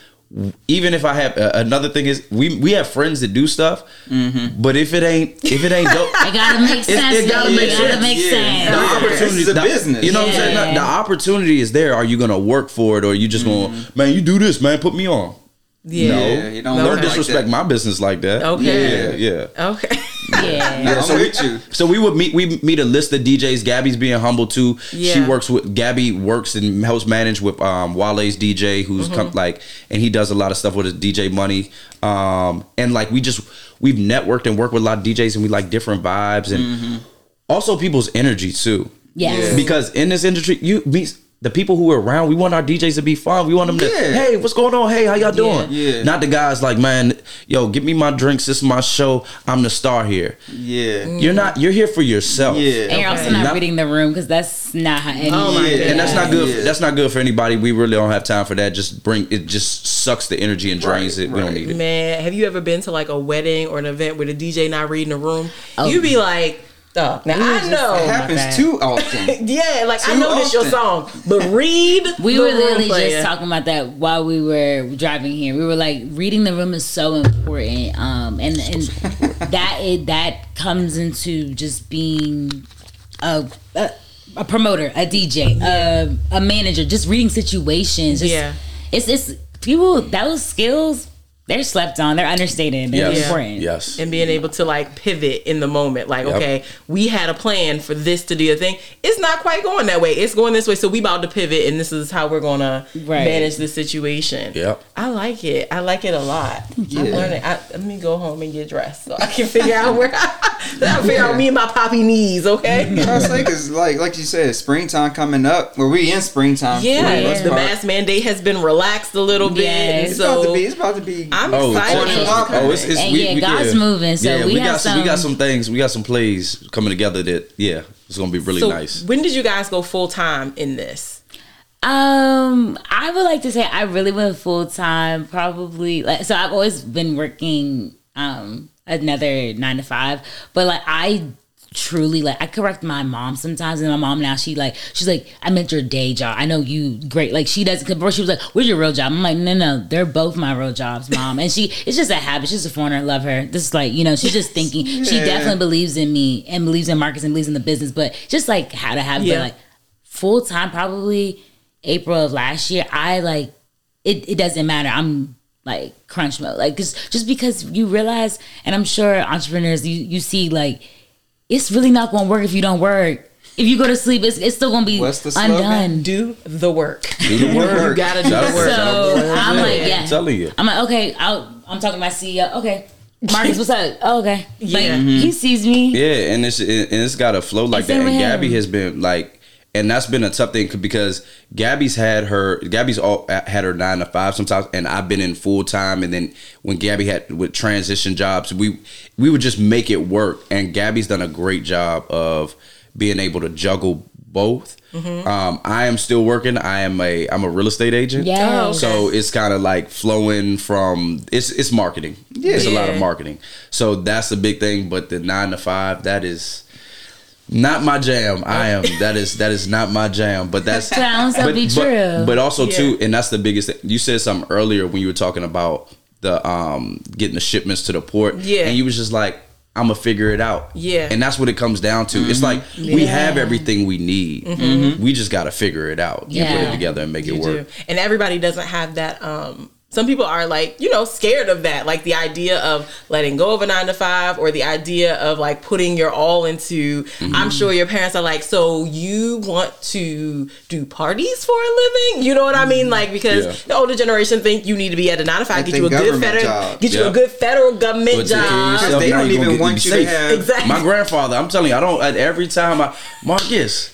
even if I have uh, another thing is we we have friends that do stuff, mm-hmm. but if it ain't if it ain't dope, it gotta make sense. It, it gotta make it sense. Gotta make yeah. sense. The yeah. opportunity is a business. You know yeah. what I'm saying? The, the opportunity is there. Are you gonna work for it, or are you just mm-hmm. going, man? You do this, man. Put me on. Yeah. No, you don't, no, don't disrespect like my business like that. Okay. Yeah. yeah. Okay. Yeah. yeah so, we, so we would meet we meet a list of D Js. Gabby's being humble too. Yeah. She works with Gabby works and helps manage with um, Wale's D J, who's mm-hmm. come, like, and he does a lot of stuff with his D J money. Um, and like we just we've networked and worked with a lot of D Js, and we like different vibes and mm-hmm. also people's energy too. Yes. Yeah. Because in this industry, you be. The people who are around, we want our D Js to be fun. We want them yeah. to, hey, what's going on? Hey, how y'all doing? Yeah, yeah. Not the guys like, man, yo, give me my drinks. This is my show. I'm the star here. Yeah. Mm. You're not, you're here for yourself. Yeah. And you're okay. also not, not reading the room, because that's not how any oh my yeah. And that's not good. Yeah. That's not good for anybody. We really don't have time for that. Just bring, it just sucks the energy and drains right, it. Right. We don't need it. Man, have you ever been to like a wedding or an event where the D J not reading the room? Oh. You'd be like, Now we I know it happens too often. yeah, like too I know this your song, but read. We were literally just talking about that while we were driving here. We were like, reading the room is so important, um, and and that it, that comes into just being a a, a promoter, a D J, yeah. a, a manager, just reading situations. Just, yeah, it's it's people those skills. They're slept on. They're understated. They're yes. important. Yes. And being able to like pivot in the moment. Like, yep. okay, we had a plan for this to do a thing. It's not quite going that way. It's going this way. So we about to pivot, and this is how we're going right. to manage the situation. Yep. I like it. I like it a lot. Yeah. I'm learning. I, let me go home and get dressed so I can figure out where I, I figure yeah. out me and my poppy knees. Okay. I was thinking, like, like you said, springtime coming up. Well, we in springtime. Yeah. yeah. The mask mandate has been relaxed a little bit. Yes. It's so about to be. It's about to be. I'm oh, excited. Oh, it's, it's, and we, yeah, we, God's yeah. moving. So yeah, we, we have got some, we got some things. We got some plays coming together that yeah, it's gonna be really so nice. When did you guys go full time in this? Um, I would like to say I really went full time. Probably like so. I've always been working um another nine to five, but like I truly, like, I correct my mom sometimes, and my mom now, she like, she's like, I meant your day job. I know you great. Like, she doesn't, because she was like, where's your real job? I'm like, no, no, they're both my real jobs, mom. And she, it's just a habit. She's a foreigner. I love her. This is like, you know, she's just thinking, yeah. she definitely believes in me and believes in Marcus and believes in the business, but just like how to have, yeah. but like full time, probably April of last year, I like, it, it doesn't matter. I'm like crunch mode. Like, cause just because you realize, and I'm sure entrepreneurs, you, you see like, it's really not going to work if you don't work. If you go to sleep, it's, it's still going to be What's the undone. Do the work. Do the work. You got to do the work. So I'm like, yeah. I'm telling you. I'm like, okay, I'll, I'm talking to my C E O. Okay. Marcus, what's up? Oh, okay. Yeah. Like, mm-hmm. He sees me. Yeah, and it's, it, and it's got a flow like it's that. And him. Gabby has been like, and that's been a tough thing because Gabby's had her, Gabby's all, had her nine to five sometimes, and I've been in full time. And then when Gabby had with transition jobs, we we would just make it work. And Gabby's done a great job of being able to juggle both. Mm-hmm. Um, I am still working. I am a I'm a real estate agent. Yeah. Oh, okay. So it's kind of like flowing from it's it's marketing. Yeah. It's a lot of marketing. So that's the big thing. But the nine to five, that is. Not my jam. I am. That is that is not my jam. But that's sounds but, that be but, true. But also yeah. too, and that's the biggest thing. You said something earlier when you were talking about the um getting the shipments to the port. Yeah. And you was just like, I'm gonna figure it out. Yeah. And that's what it comes down to. Mm-hmm. It's like yeah. we have everything we need. Mm-hmm. We just gotta figure it out. Yeah. You put it together and make you it work. Do. And everybody doesn't have that um some people are like, you know, scared of that. Like the idea of letting go of a nine to five or the idea of like putting your all into, mm-hmm. I'm sure your parents are like, so you want to do parties for a living? You know what I mean? Like, because yeah. the older generation think you need to be at a nine to five, get you a good federal, job. get yeah. you a good federal government but job. Yourself, they don't even want you to have. Exactly. My grandfather, I'm telling you, I don't, every time I, Marcus.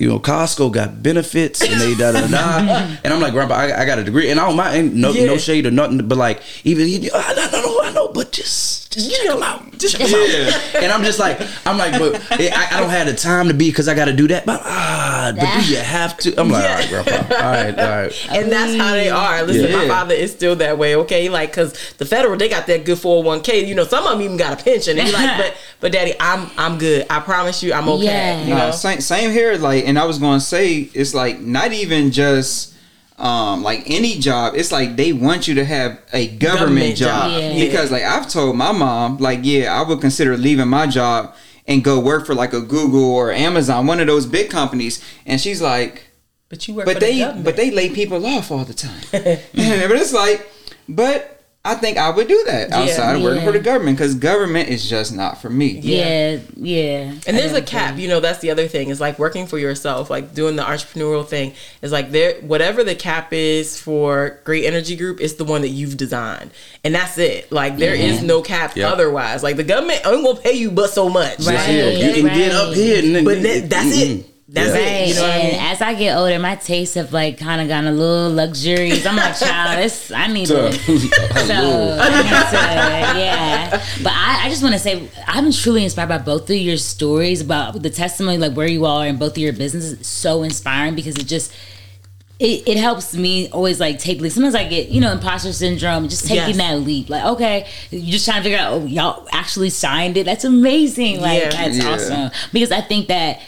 You know, Costco got benefits and they da da da, and I'm like, Grandpa, I, I got a degree, and I don't mind, and no, yeah. no shade or nothing, but like, even you, I don't know, I know, but just, just check them out, just check yeah. out. And I'm just like, I'm like, but I, I don't have the time to be because I got to do that, but ah, but do you have to? I'm like, all right, Grandpa, all right, all right. And that's how they are. Listen, yeah. my father is still that way, okay? Like, because the federal, they got that good four oh one k. You know, some of them even got a pension. And he's like, but, but Daddy, I'm, I'm good. I promise you, I'm okay. Yeah. You know, no, same, same here, like. And I was going to say, it's like not even just um, like any job. It's like they want you to have a government, government job. job. Yeah. Because like I've told my mom, like, yeah, I would consider leaving my job and go work for like a Google or Amazon, one of those big companies. And she's like, but you work but for they, the government. But they lay people off all the time. But it's like, but. I think I would do that outside of yeah, yeah. working for the government because government is just not for me. Yeah, yeah. yeah. And there's a cap, you know, that's the other thing. It's like working for yourself, like doing the entrepreneurial thing. It's like there, whatever the cap is for Great Energy Group, it's the one that you've designed. And that's it. Like there yeah. is no cap yep. otherwise. Like the government ain't going to pay you but so much. Right. Right. You can right. get up here. And then, but that, that's mm-hmm. it. That's yeah. it. You know and what I mean? As I get older, my tastes have like kind of gone a little luxurious. I'm like, child, it's, I need it. So, I need to, yeah. But I, I just want to say, I've been truly inspired by both of your stories, about the testimony, like where you all are in both of your businesses. It's so inspiring because it just, it, it helps me always like take leaps. Sometimes I get, you know, imposter syndrome, just taking yes. that leap. Like, okay, you're just trying to figure out, oh, y'all actually signed it. That's amazing. Like, yeah. that's yeah. awesome. Because I think that,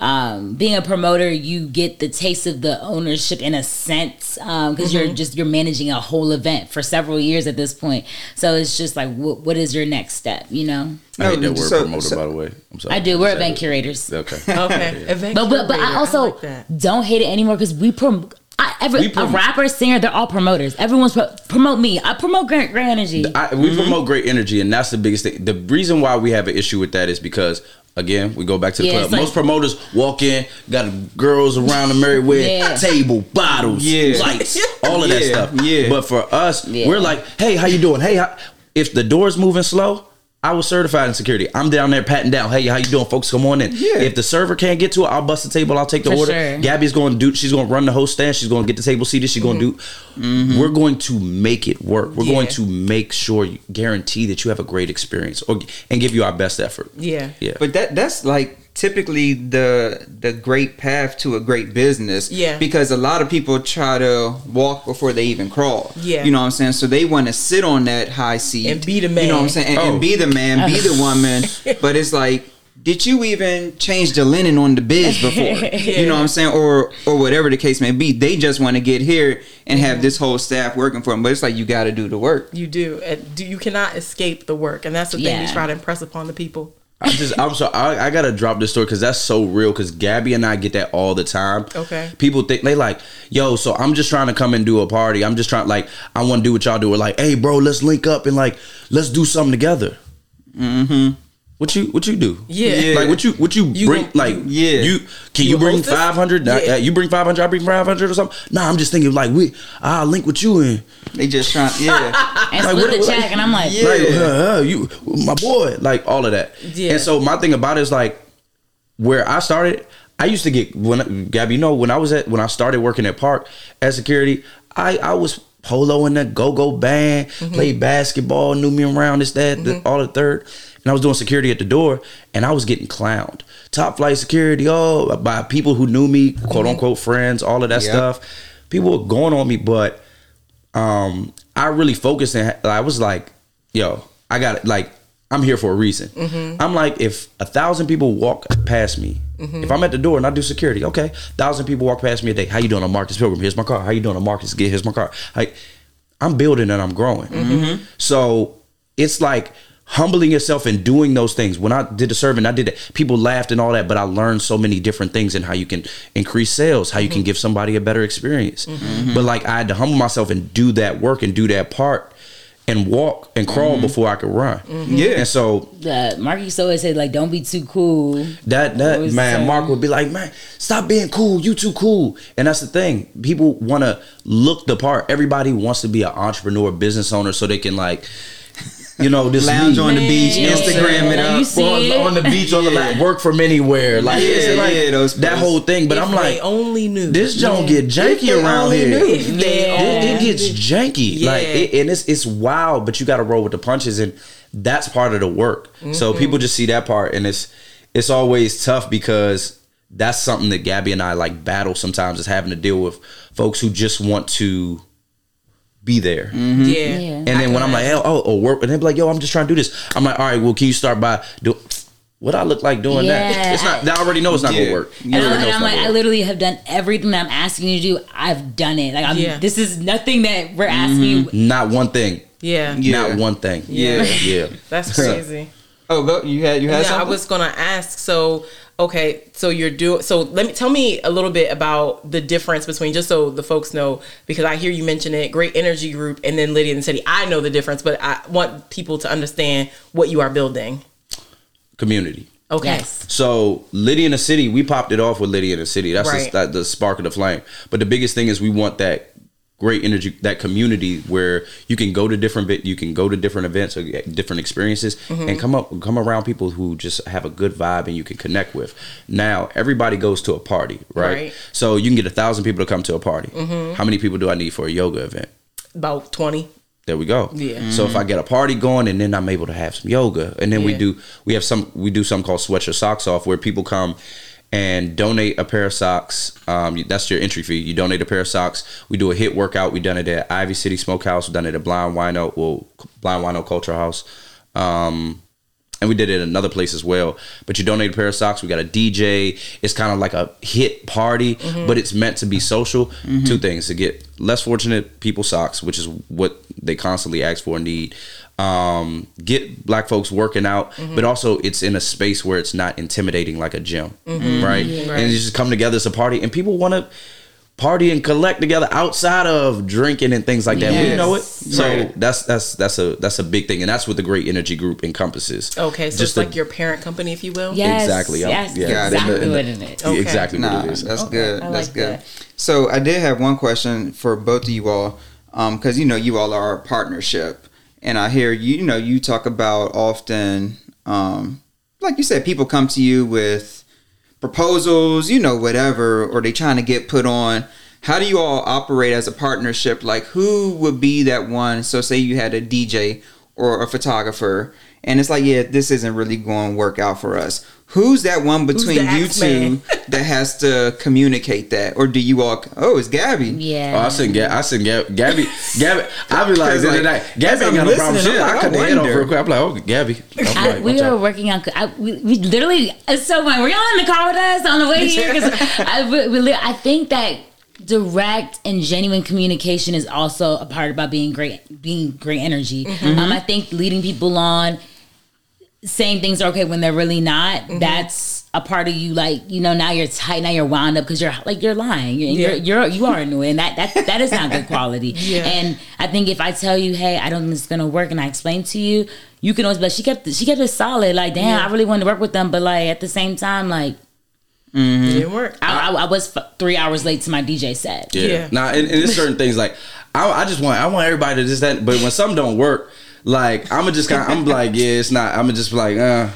Um, being a promoter, you get the taste of the ownership in a sense because um, mm-hmm. you're just you're managing a whole event for several years at this point. So it's just like, wh- what is your next step? You know, I hate that word so, promoter. So, by the way, I'm sorry. I do. We're event curators. Okay, okay. Yeah. Event but, but but I also I like don't hate it anymore because we promote. I, every, we prom- a rapper, singer, they're all promoters. Everyone's pro- promote me. I promote Great, great Energy. I, we mm-hmm. promote Great Energy, and that's the biggest thing. The reason why we have an issue with that is because, again, we go back to the yeah, club. Like, most promoters walk in, got girls around the merry with yeah. table, bottles, yeah. lights, all of yeah, that stuff. Yeah. But for us, yeah. we're like, hey, how you doing? Hey, how-? If the door's moving slow, I was certified in security. I'm down there patting down. Hey, how you doing, folks? Come on in. Yeah. If the server can't get to it, I'll bust the table. I'll take the For order. Sure. Gabby's going to do. She's going to run the whole stand. She's going to get the table seated. She's mm-hmm. going to do. Mm-hmm. We're going to make it work. We're yeah. going to make sure, you guarantee that you have a great experience, or and give you our best effort. Yeah, yeah. But that that's like typically the the great path to a great business. Yeah. Because a lot of people try to walk before they even crawl. Yeah. You know what I'm saying? So they want to sit on that high seat. And be the man. You know what I'm saying? And, oh. and be the man, be the woman. But it's like, did you even change the linen on the beds before? yeah. You know what I'm saying? Or or whatever the case may be. They just want to get here and have this whole staff working for them. But it's like, you got to do the work. You do. You cannot escape the work. And that's the yeah. thing we try to impress upon the people. I just, I'm sorry, I, I gotta drop this story because that's so real. Because Gabby and I get that all the time. Okay. People think, they like, yo, so I'm just trying to come and do a party. I'm just trying, like, I want to do what y'all do. We're like, hey, bro, let's link up and, like, let's do something together. Mm-hmm. What you what you do? Yeah. yeah. Like, what you what you, you bring? Go, like, you, yeah. You can you, you bring five hundred? Yeah. I, you bring five hundred, I bring five hundred or something? Nah, I'm just thinking, like, we, I'll link with you and. They just trying, yeah. and like, split what, the check, like, and I'm like, yeah. like uh, you, my boy, like, all of that. Yeah. And so my thing about it is, like, where I started, I used to get, when Gabby, you know, when I was at, when I started working at Park as security, I, I was polo in the go-go band, mm-hmm. played basketball, knew me around, this, that, mm-hmm. the, all the third. And I was doing security at the door, and I was getting clowned. Top flight security, oh, by people who knew me, quote-unquote friends, all of that yep. stuff. People were going on me, but... Um, I really focused and I was like, yo, I got it. Like, I'm here for a reason. Mm-hmm. I'm like, if a thousand people walk past me, mm-hmm. if I'm at the door and I do security, okay, a thousand people walk past me a day. How you doing? I'm Marcus Pilgrim. Here's my car. How you doing? I'm Marcus. Get here's my car. Like, I'm building and I'm growing. Mm-hmm. So it's like humbling yourself and doing those things. When I did the serving, I did that. People laughed and all that, but I learned so many different things in how you can increase sales, how you mm-hmm. can give somebody a better experience. Mm-hmm. But like, I had to humble myself and do that work and do that part and walk and crawl mm-hmm. before I could run. Mm-hmm. Yeah. And so uh, Mark used to always say, like, don't be too cool. That that man, saying. Mark would be like, man, stop being cool. You too cool. And that's the thing. People want to look the part. Everybody wants to be an entrepreneur, business owner, so they can, like, you know, this lounge lead. On the beach, yeah. Instagram it up, on, on the beach, on the yeah. like, work from anywhere, like, yeah, like yeah, those that whole thing. But if I'm like, only knew this don't yeah. get janky around here. It, it gets janky, yeah. like, it, and it's it's wild. But you got to roll with the punches, and that's part of the work. Mm-hmm. So people just see that part, and it's it's always tough because that's something that Gabby and I like battle sometimes, is having to deal with folks who just want to be there. Mm-hmm. Yeah. yeah. And then I when I'm like, oh, oh, oh, work, and they'd be like, yo, I'm just trying to do this. I'm like, all right, well, can you start by doing what I look like doing yeah. that? It's not, I already know it's not yeah. gonna work. You and I'm, and I'm like, work. I literally have done everything that I'm asking you to do. I've done it. Like, I'm, yeah. this is nothing that we're asking mm-hmm. you. Not one thing. Yeah. yeah. Not one thing. Yeah. Yeah. yeah. That's crazy. Oh, go, you had, you had yeah, something? I was gonna ask, so, okay, so you're doing, so let me, tell me a little bit about the difference between, just so the folks know, because I hear you mention it, Great Energy Group and then Litty in the City. I know the difference, but I want people to understand what you are building. Community. Okay. Yes. So Litty in the City, we popped it off with Litty in the City. That's right. the, the spark of the flame. But the biggest thing is we want that great energy, that community where you can go to different bit, you can go to different events or different experiences mm-hmm. and come up, come around people who just have a good vibe and you can connect with. Now everybody goes to a party, right? right. So you can get a thousand people to come to a party. Mm-hmm. How many people do I need for a yoga event? About twenty. There we go. Yeah. Mm-hmm. So if I get a party going and then I'm able to have some yoga, and then yeah. we do, we have some, we do something called Sweat Your Socks Off, where people come and donate a pair of socks. Um, that's your entry fee. You donate a pair of socks. We do a hit workout. We done it at Ivy City Smokehouse. We done it at Blind Wino, well, Blind Wino Cultural House. Um, and we did it at another place as well. But you donate a pair of socks. We got a D J. It's kind of like a hit party, mm-hmm. but it's meant to be social. Mm-hmm. Two things: to get less fortunate people socks, which is what they constantly ask for and need. Um, get black folks working out, mm-hmm. but also it's in a space where it's not intimidating like a gym, mm-hmm. right? Yeah, right? And you just come together as a party, and people want to party and collect together outside of drinking and things like that. Yes. We know it, so right. that's that's that's a that's a big thing, and that's what the Great Energy Group encompasses. Okay, so just it's a, like your parent company, if you will. Yes, exactly. Yes, yeah, yeah, exactly in the, in the, in the, it. Okay. Exactly nah, what it is. That's okay. good. I that's like good. That. So I did have one question for both of you all, because um, you know you all are a partnership. And I hear, you, you know, you talk about often, um, like you said, people come to you with proposals, you know, whatever, or they trying to get put on. How do you all operate as a partnership? Like, who would be that one? So say you had a D J or a photographer, And it's like, yeah, this isn't really going to work out for us. Who's that one between you two that has to communicate that? Or do you all, oh, it's Gabby. Yeah. Oh, I send Gabby. I send Gabby. Gabby. Gabby. I be like, like night, Gabby ain't got no problem. Shit. Like, I cut the head off real quick. I'm like, oh, Gabby. I, like, we were out. working on, I, we, we literally, it's so funny. Were y'all in the car with us on the way here? Because I, we, we, I think that direct and genuine communication is also a part about being great, being great energy. Mm-hmm. Um, I think leading people on, saying things are okay when they're really not, mm-hmm. that's a part of you, like, you know, now you're tight, now you're wound up because you're like, you're lying. You're, yeah. you're, you're, you are annoying. That, that, that is not good quality. Yeah. And I think if I tell you, hey, I don't think it's going to work, and I explain to you, you can always be like, she kept, she kept it solid. Like, damn, yeah. I really wanted to work with them. But like, at the same time, like, mm-hmm. it didn't work. I, I, I was f- three hours late to my D J set. Yeah. yeah. Now, and, and there's certain things like, I, I just want, I want everybody to just that, but when something don't work, like, I'ma just kind of, I'm like, yeah, it's not. I'ma just be like, uh,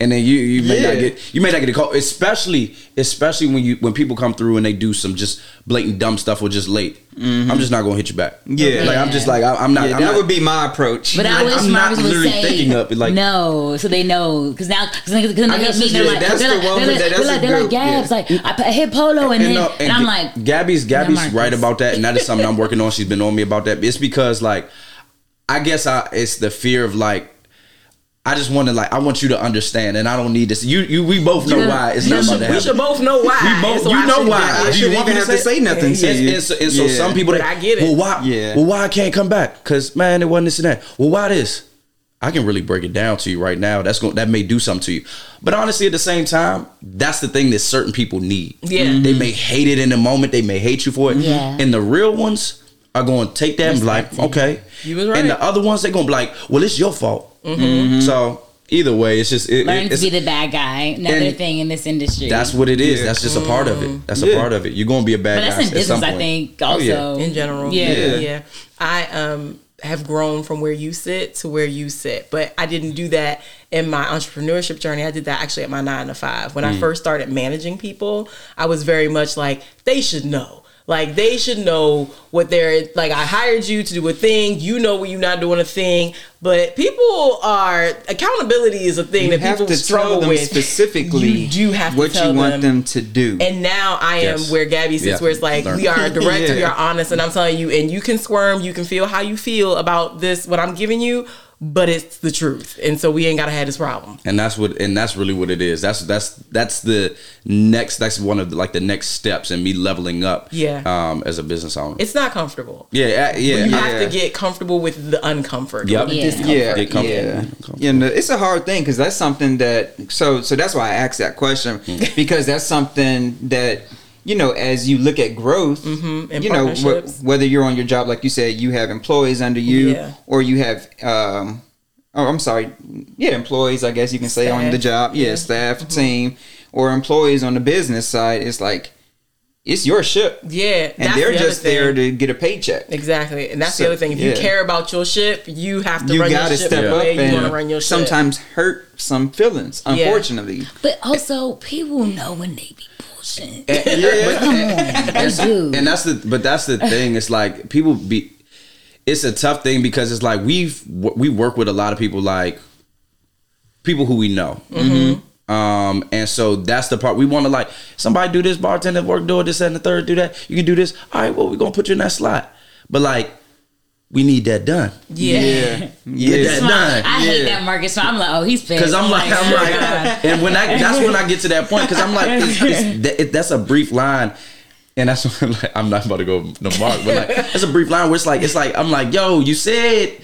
and then you you may yeah. not get you may not get a call, especially especially when you when people come through and they do some just blatant dumb stuff or just late. Mm-hmm. I'm just not gonna hit you back. Yeah, like yeah. I'm just like I, I'm not. Yeah, I'm that not, would be my approach. But I wish I'm Marcus not literally would say, thinking up like no, so they know because now because they get me. They're like that's the one that they're like they're like Gabs. Like I hit polo and and, then, no, and, and I'm like Gabby's Gabby's right about that, and that is something I'm working on. She's been on me about that. It's because like. I guess I, it's the fear of like, I just want to like, I want you to understand, and I don't need this. You, you, we both know yeah. why it's not about that. We should both know why. We both, so you I know why. I shouldn't even have to say nothing to you. And so, and so yeah. some people, that, I get it. Well, why? Yeah. Well, why I can't come back? Because man, it wasn't this and that. Well, why this? I can really break it down to you right now. That's going that may do something to you. But honestly, at the same time, that's the thing that certain people need. Yeah. Mm-hmm. They may hate it in the moment. They may hate you for it. Yeah. And the real ones are going to take that and be like, okay. You was right. And the other ones, they're going to be like, well, it's your fault. Mm-hmm. Mm-hmm. So either way, it's just... It, Learn it, it's, to be the bad guy. Another thing in this industry. That's what it is. Yeah. That's just a part of it. That's yeah. a part of it. You're going to be a bad guy at some point. But that's in business, I think, also. Oh, yeah. In general. Yeah. Yeah. yeah. I um have grown from where you sit to where you sit. But I didn't do that in my entrepreneurship journey. I did that actually at my nine to five. When mm. I first started managing people, I was very much like, they should know. Like, they should know what they're... Like, I hired you to do a thing. You know when you're not doing a thing. But people are... Accountability is a thing you that people struggle with. You have to tell them specifically you do have what to you want them. them to do. And now I am yes. where Gabby sits, yeah. where it's like, Learn. we are direct, yeah. we are honest. And I'm telling you, and you can squirm, you can feel how you feel about this, what I'm giving you, but it's the truth. And so we ain't got to have this problem. And that's what... And that's really what it is. That's that's that's the... Next, that's one of the, like the next steps in me leveling up. Yeah. Um, as a business owner, it's not comfortable. Yeah, uh, yeah. You yeah. have to get comfortable with the uncomfortable. Yep. Yeah, the yeah, get comfortable. yeah. Comfortable. You know, it's a hard thing because that's something that. So, so that's why I asked that question mm. because that's something that you know as you look at growth, mm-hmm. you know wh- whether you're on your job, like you said, you have employees under you, yeah. or you have. Um, oh, I'm sorry. Yeah, employees. I guess you can say staff. on the job. Yeah, yeah. staff, mm-hmm. team. Or employees on the business side, it's like, it's your ship. Yeah. And they're the just thing. there to get a paycheck. Exactly. And that's so, the other thing. If yeah. you care about your ship, you have to you run gotta your ship. Step up you and want to run your ship. Sometimes hurt some feelings, unfortunately. Yeah. But also, people know when they be bullshit. Yeah. Come on. They do. And that's the, but that's the thing. It's like, people be, it's a tough thing because it's like, we've, we work with a lot of people, like, people who we know. Mm-hmm. Um, and so that's the part we want to like, somebody do this bartender work, do it, this, that, and the third, do that. You can do this. All right, well, we're going to put you in that slot. But like, we need that done. Yeah. yeah. yeah. Get that done. I hate yeah. that Marcus. So I'm like, oh, he's pissed. Cause I'm like, I'm like, and when I, that's when I get to that point. Cause I'm like, it's, it's, that, it, that's a brief line. And that's what I'm like, I'm not about to go to Mark, but like, that's a brief line where it's like, it's like, I'm like, yo, you said,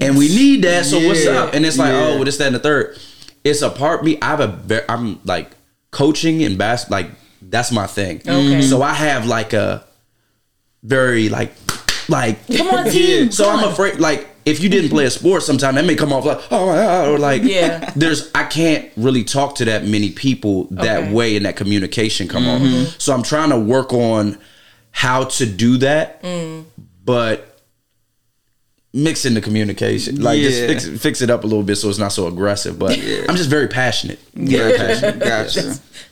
and we need that. So yeah. what's up? And it's like, yeah. oh, well, this, that, and the third. It's a part me. I have a. I'm like coaching and bas- like that's my thing. Okay. So I have like a very like like. Come on, team. So come I'm on. afraid like if you didn't play a sport, sometimes that may come off like oh or like yeah. There's I can't really talk to that many people that okay. way and that communication come mm-hmm. on. So I'm trying to work on how to do that, mm. but. Mixing the communication, like yeah. just fix it, fix it up a little bit so it's not so aggressive. But yeah. I'm just very passionate. Yeah, very passionate. Gotcha.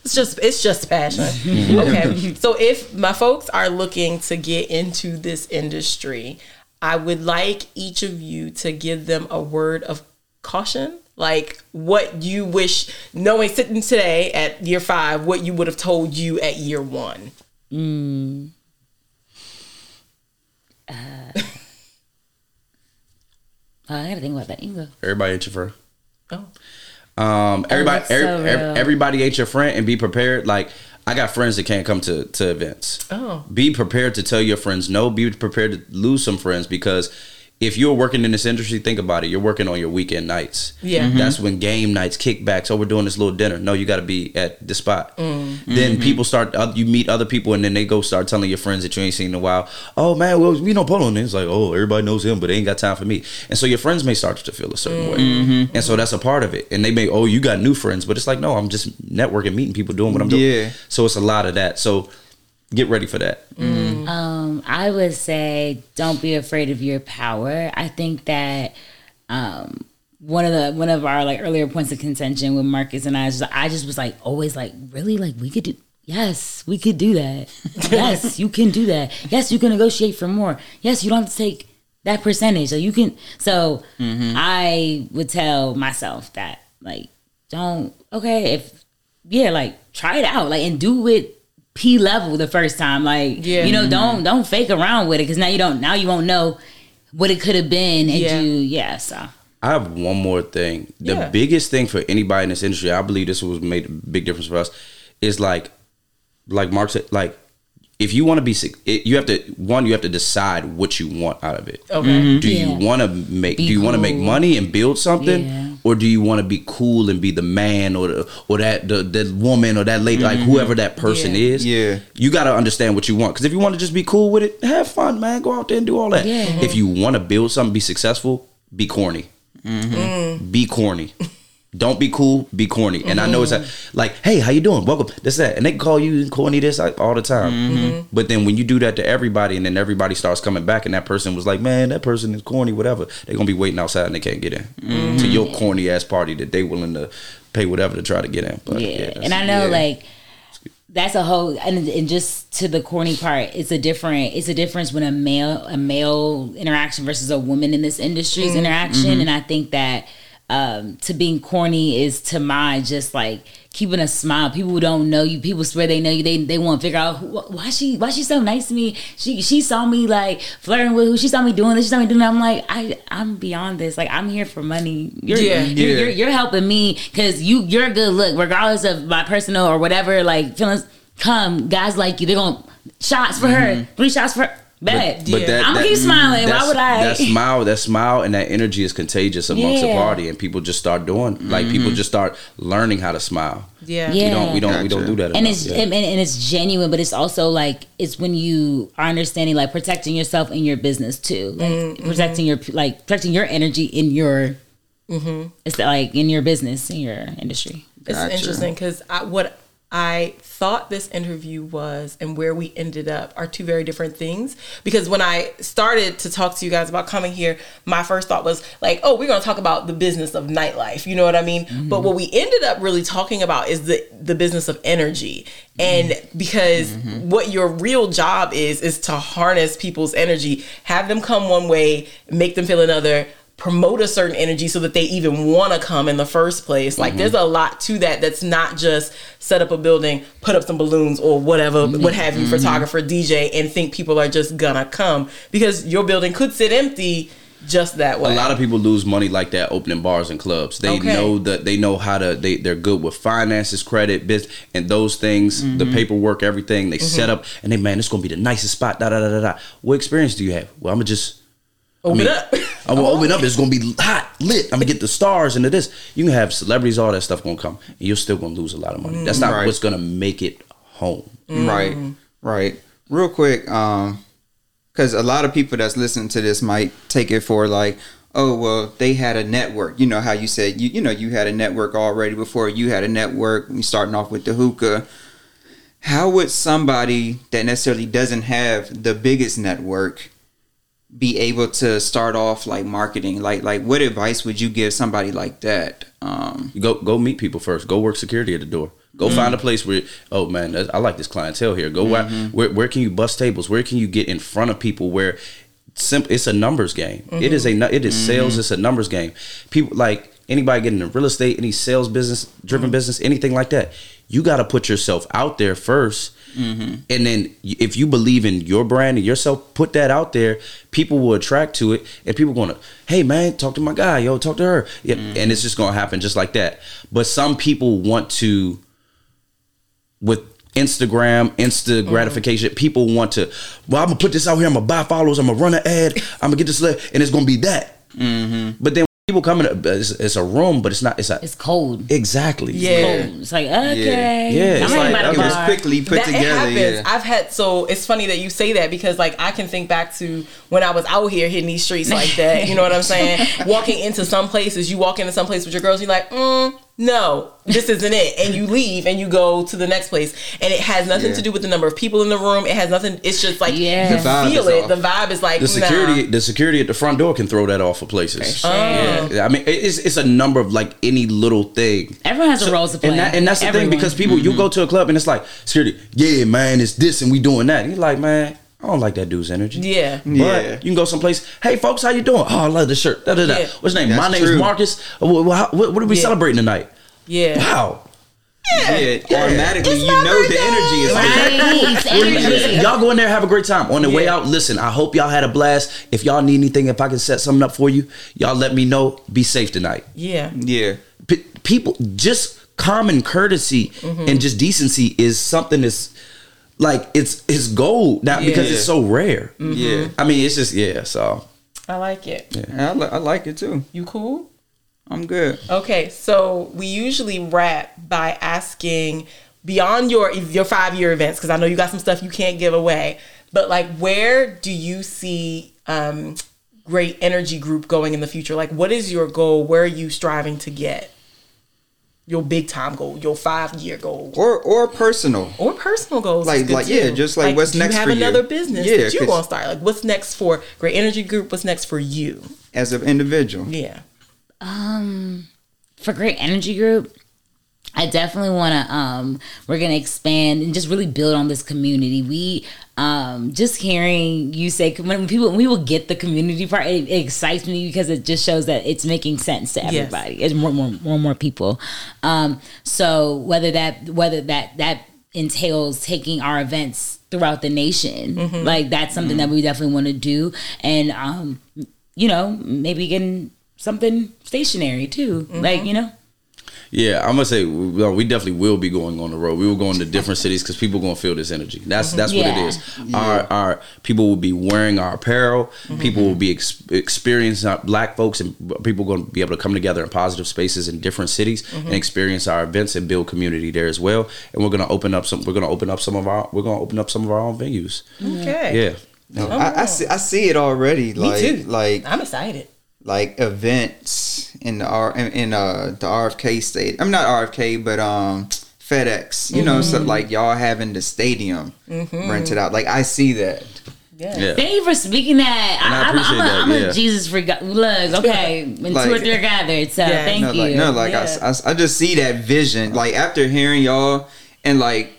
It's just it's just passion. Mm-hmm. Okay, so if my folks are looking to get into this industry, I would like each of you to give them a word of caution Like what you wish, knowing sitting today at year five, what you would have told you at year one. Mm. Uh, I gotta think about that. You go. Everybody ain't your friend. Oh. Um. Everybody. Oh, every, so every, everybody ain't your friend, and be prepared. Like, I got friends that can't come to, to events. Oh. Be prepared to tell your friends no. Be prepared to lose some friends, because if you're working in this industry, think about it. You're working on your weekend nights. Yeah. Mm-hmm. That's when game nights, kickbacks. Oh, we're doing this little dinner. No, you got to be at the spot. Mm-hmm. Then people start, you meet other people, and then they go start telling your friends that you ain't seen in a while. Oh, man, well, we don't put on this. It's like, oh, everybody knows him, but they ain't got time for me. And so your friends may start to feel a certain mm-hmm. way. And so that's a part of it. And they may, oh, you got new friends. But it's like, no, I'm just networking, meeting people, doing what I'm doing. Yeah. So it's a lot of that. So get ready for that. Mm. Um, I would say don't be afraid of your power. I think that um, one of the one of our like earlier points of contention with Marcus and I is just, I just was like always like, really, like we could do yes we could do that. Yes, you can do that. Yes, you can negotiate for more. Yes, you don't have to take that percentage. So you can. So mm-hmm. I would tell myself that like don't okay if yeah like try it out like and do it. P level the first time, like yeah. you know, don't don't fake around with it, because now you don't now you won't know what it could have been, and yeah. you yeah. So I have one more thing. The yeah. biggest thing for anybody in this industry, I believe this was made a big difference for us, is like, like Mark said, like if you want to be sick, it, you have to one, you have to decide what you want out of it. Okay, mm-hmm. do yeah. you want to make be do you cool. want to make money and build something? Yeah. Or do you want to be cool and be the man or the, or that the, the woman or that lady, mm-hmm. like whoever that person yeah. is? Yeah, you got to understand what you want. Because if you want to just be cool with it, have fun, man. Go out there and do all that. Yeah. Mm-hmm. If you want to build something, be successful, be corny. Mm-hmm. Mm. Be corny. Don't be cool, be corny. Mm-hmm. And I know it's like, like, hey, how you doing? Welcome. That's that. And they can call you corny this like, all the time. Mm-hmm. But then when you do that to everybody, and then everybody starts coming back, and that person was like, man, that person is corny, whatever. They're going to be waiting outside and they can't get in mm-hmm. to your corny ass party that they willing to pay whatever to try to get in. But, yeah. yeah and I know yeah. like that's a whole, and, and just to the corny part, it's a different, it's a difference when a male, a male interaction versus a woman in this industry's mm-hmm. interaction. Mm-hmm. And I think that, Um, to being corny is to my just like keeping a smile. People who don't know you, people swear they know you. They they want to figure out who, why she why she so nice to me. She she saw me like flirting with who. She saw me doing this. She saw me doing that. I'm like I I'm beyond this. Like I'm here for money. You're yeah, you're, yeah. You're, you're helping me because you you're a good look regardless of my personal or whatever like feelings. Come guys like you. They're gonna shots for mm-hmm. her. Three shots for her. But, but yeah. that, I'm gonna keep smiling. Why would I? That smile, that smile, and that energy is contagious amongst yeah. a party, and people just start doing. Like mm-hmm. people just start learning how to smile. Yeah, yeah. We don't, we don't, gotcha. we don't do that. And enough. it's yeah. and, and it's genuine, but it's also like it's when you are understanding, like protecting yourself and your business too, like mm-hmm. protecting your like protecting your energy in your, mm-hmm. it's like in your business in your industry. Gotcha. It's interesting because I what. I thought this interview was and where we ended up are two very different things, because when I started to talk to you guys about coming here, my first thought was like, oh, we're going to talk about the business of nightlife. You know what I mean? Mm-hmm. But what we ended up really talking about is the, the business of energy. And because mm-hmm. what your real job is, is to harness people's energy, have them come one way, make them feel another, promote a certain energy so that they even want to come in the first place. Like mm-hmm. there's a lot to that. That's not just set up a building, put up some balloons or whatever, mm-hmm. what have you, mm-hmm. photographer, D J, and think people are just gonna come, because your building could sit empty just that way. A lot of people lose money like that opening bars and clubs. They okay. know that they know how to, they, they're good with finances, credit, business, and those things, mm-hmm. the paperwork, everything they mm-hmm. set up, and they, man, it's going to be the nicest spot. Da, da, da, da, da. What experience do you have? Well, I'm going to just, Open I mean, up. I'm gonna open up. It's gonna be hot, lit. I'm gonna get the stars into this. You can have celebrities, all that stuff gonna come, and you're still gonna lose a lot of money. That's not right. what's gonna make it home. Mm. Right, right. Real quick, um, because a lot of people that's listening to this might take it for like, oh, well, they had a network. You know how you said you, you know, you had a network already before you had a network. We starting off with the hookah. How would somebody that necessarily doesn't have the biggest network be able to start off like marketing? Like, like what advice would you give somebody like that? Um, go go meet people first. Go work security at the door. Go mm-hmm. find a place where, oh man, I like this clientele here. Go mm-hmm. where, where where can you bust tables? Where can you get in front of people? Where simple, it's a numbers game. Mm-hmm. It is a it is mm-hmm. sales. It's a numbers game. People like anybody getting into real estate, any sales business, driven mm-hmm. business, anything like that, you got to put yourself out there first. Mm-hmm. And then if you believe in your brand and yourself, put that out there. People will attract to it. And people going to, hey, man, talk to my guy. Yo, talk to her. Yeah, mm-hmm. And it's just going to happen just like that. But some people want to, with Instagram, Insta gratification, mm-hmm. people want to, well, I'm going to put this out here. I'm going to buy followers. I'm going to run an ad. I'm going to get this left. And it's going to be that. Mm-hmm. But then people come in, it's, it's a room, but it's not, it's a, it's cold. Exactly. Yeah. It's cold. It's like, okay. Yeah. yeah. It's like, like it was quickly put that, together. It yeah. I've had, so it's funny that you say that because like I can think back to when I was out here hitting these streets like that. You know what I'm saying? Walking into some places, you walk into some place with your girls, you're like, mm, no, this isn't it. And you leave and you go to the next place. And it has nothing yeah. to do with the number of people in the room. It has nothing. It's just like, yeah. you feel it. Off. The vibe is like, the security, nah. the security at the front door can throw that off of places. Oh. Yeah. I mean, it's it's a number of like any little thing. Everyone has so, a role to play. And, that, and that's the Everyone. thing, because people, mm-hmm. you go to a club and it's like, security, yeah, man, it's this and we doing that. And you're like, man, I don't like that dude's energy. Yeah. But yeah. you can go someplace. Hey, folks, how you doing? Oh, I love this shirt. Da, da, da. Yeah. What's his name? That's My name's true. Marcus. What, what, what are we yeah. celebrating tonight? Yeah. Wow. Yeah. yeah. Automatically, it's you know birthday. The energy is right. Like energy. Y'all go in there, have a great time. On the yeah. way out, listen, I hope y'all had a blast. If y'all need anything, if I can set something up for you, y'all let me know. Be safe tonight. Yeah. Yeah. P- people, just common courtesy mm-hmm. and just decency is something that's, like it's it's gold now yeah. because it's so rare. Mm-hmm. Yeah, I mean it's just yeah. So I like it. Yeah, I, li- I like it too. You cool? I'm good. Okay, so we usually wrap by asking beyond your your five year events because I know you got some stuff you can't give away, but like where do you see um, Great Energy Group going in the future? Like what is your goal? Where are you striving to get? Your big time goal, your five year goal, or or personal, or personal goals, like like too. yeah, just like, like what's next for you. You have another business yeah, that you want to start. Like what's next for Great Energy Group? What's next for you as an individual? Yeah, um, for Great Energy Group, I definitely want to. Um, we're gonna expand and just really build on this community. We. Um, just hearing you say when people when we will get the community part, it, it excites me because it just shows that it's making sense to everybody. Yes. It's more, more, more, more people. Um, so whether that whether that that entails taking our events throughout the nation, mm-hmm. like that's something mm-hmm. that we definitely want to do, and um, you know, maybe getting something stationary too, mm-hmm. like you know. Yeah, I'm going to say well, we definitely will be going on the road. We will go into different cities because people are going to feel this energy. That's mm-hmm. that's yeah. what it is. Yeah. Our our people will be wearing our apparel. Mm-hmm. People will be ex- experiencing our black folks, and people are going to be able to come together in positive spaces in different cities mm-hmm. and experience our events and build community there as well. And we're going to open up some. We're going to open up some of our. We're going to open up some of our own venues. Okay. Yeah. No, oh, I, I see. I see it already. Me like, too. Like I'm excited. Like events in the R in, in uh the R F K state. I'm not R F K, but um FedEx. You mm-hmm. know, so like y'all having the stadium mm-hmm. rented out. Like I see that. Yeah. yeah. Thank you for speaking that. And I, I appreciate I'm, I'm that. A, I'm yeah. a Jesus freak. Look, okay, when like, two or three are gathered. So yeah. thank no, you. Like, no, like yeah. I, I, I just see that vision. Like after hearing y'all and like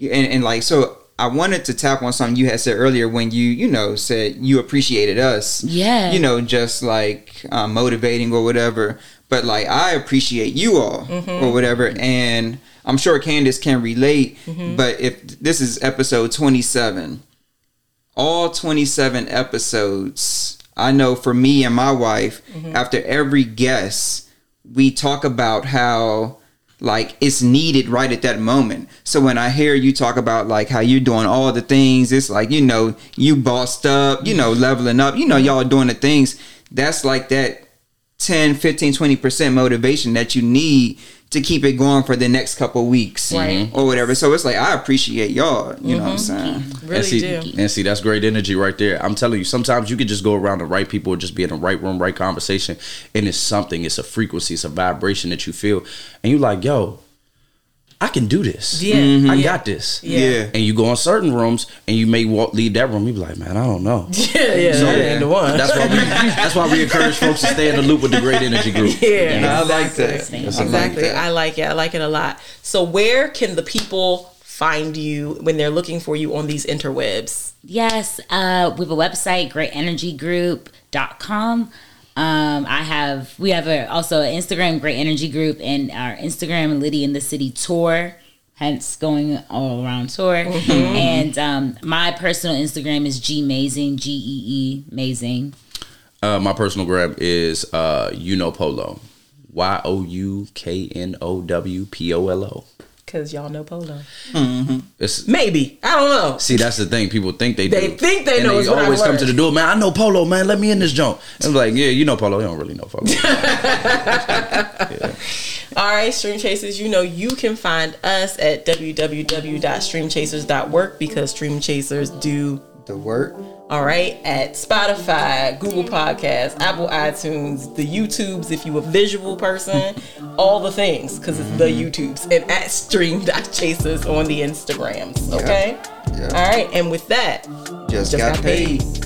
and, and like so. I wanted to tap on something you had said earlier when you, you know, said you appreciated us. Yeah. You know, just like uh, motivating or whatever. But like, I appreciate you all mm-hmm. or whatever. And I'm sure Candace can relate. Mm-hmm. But if this is episode twenty-seven, all twenty-seven episodes, I know for me and my wife, mm-hmm. after every guest, we talk about how like it's needed right at that moment. So when I hear you talk about like how you're doing all the things, it's like, you know, you bossed up, you know, leveling up, you know, y'all doing the things. That's like that ten, fifteen, twenty percent motivation that you need to keep it going for the next couple of weeks right. or whatever. So it's like, I appreciate y'all. You mm-hmm. know what I'm saying? Really and see, do. And see, that's great energy right there. I'm telling you, sometimes you can just go around the right people or just be in the right room, right conversation. And it's something, it's a frequency, it's a vibration that you feel. And you're like, yo, I can do this. Yeah. Mm-hmm. I yeah. got this. Yeah. yeah. And you go in certain rooms and you may walk, leave that room. You be like, man, I don't know. Yeah, yeah. So yeah. The one. That's why we that's why we encourage folks to stay in the loop with the Great Energy Group. Yeah. yeah. Exactly. I like that. Exactly. I like that. I like it. I like it a lot. So where can the people find you when they're looking for you on these interwebs? Yes. Uh, we have a website, great energy group dot com. Um, I have, we have a, also an Instagram Great Energy Group, and our Instagram Litty in the City tour, hence going all around tour. Mm-hmm. And um, my personal Instagram is G Mazing, G E E Mazing. Uh, my personal grab is uh, You Know Polo, Y O U K N O W P O L O. Because y'all know polo. Mm-hmm. It's, Maybe. I don't know. See, that's the thing. People think they, they do. They think they and know. They it's always come to the door, man, I know polo, man. Let me in this jump. And I'm like, yeah, you know polo. You don't really know polo. Yeah. All right, Stream Chasers, you know you can find us at w w w dot stream chasers dot work because Stream Chasers do the work. All right, at Spotify, Google Podcasts, Apple iTunes, the YouTubes, if you a visual person, all the things, because it's the YouTubes, and at stream dot chasers on the Instagrams, okay? Yep. Yep. All right, and with that, just, just got, got paid. paid.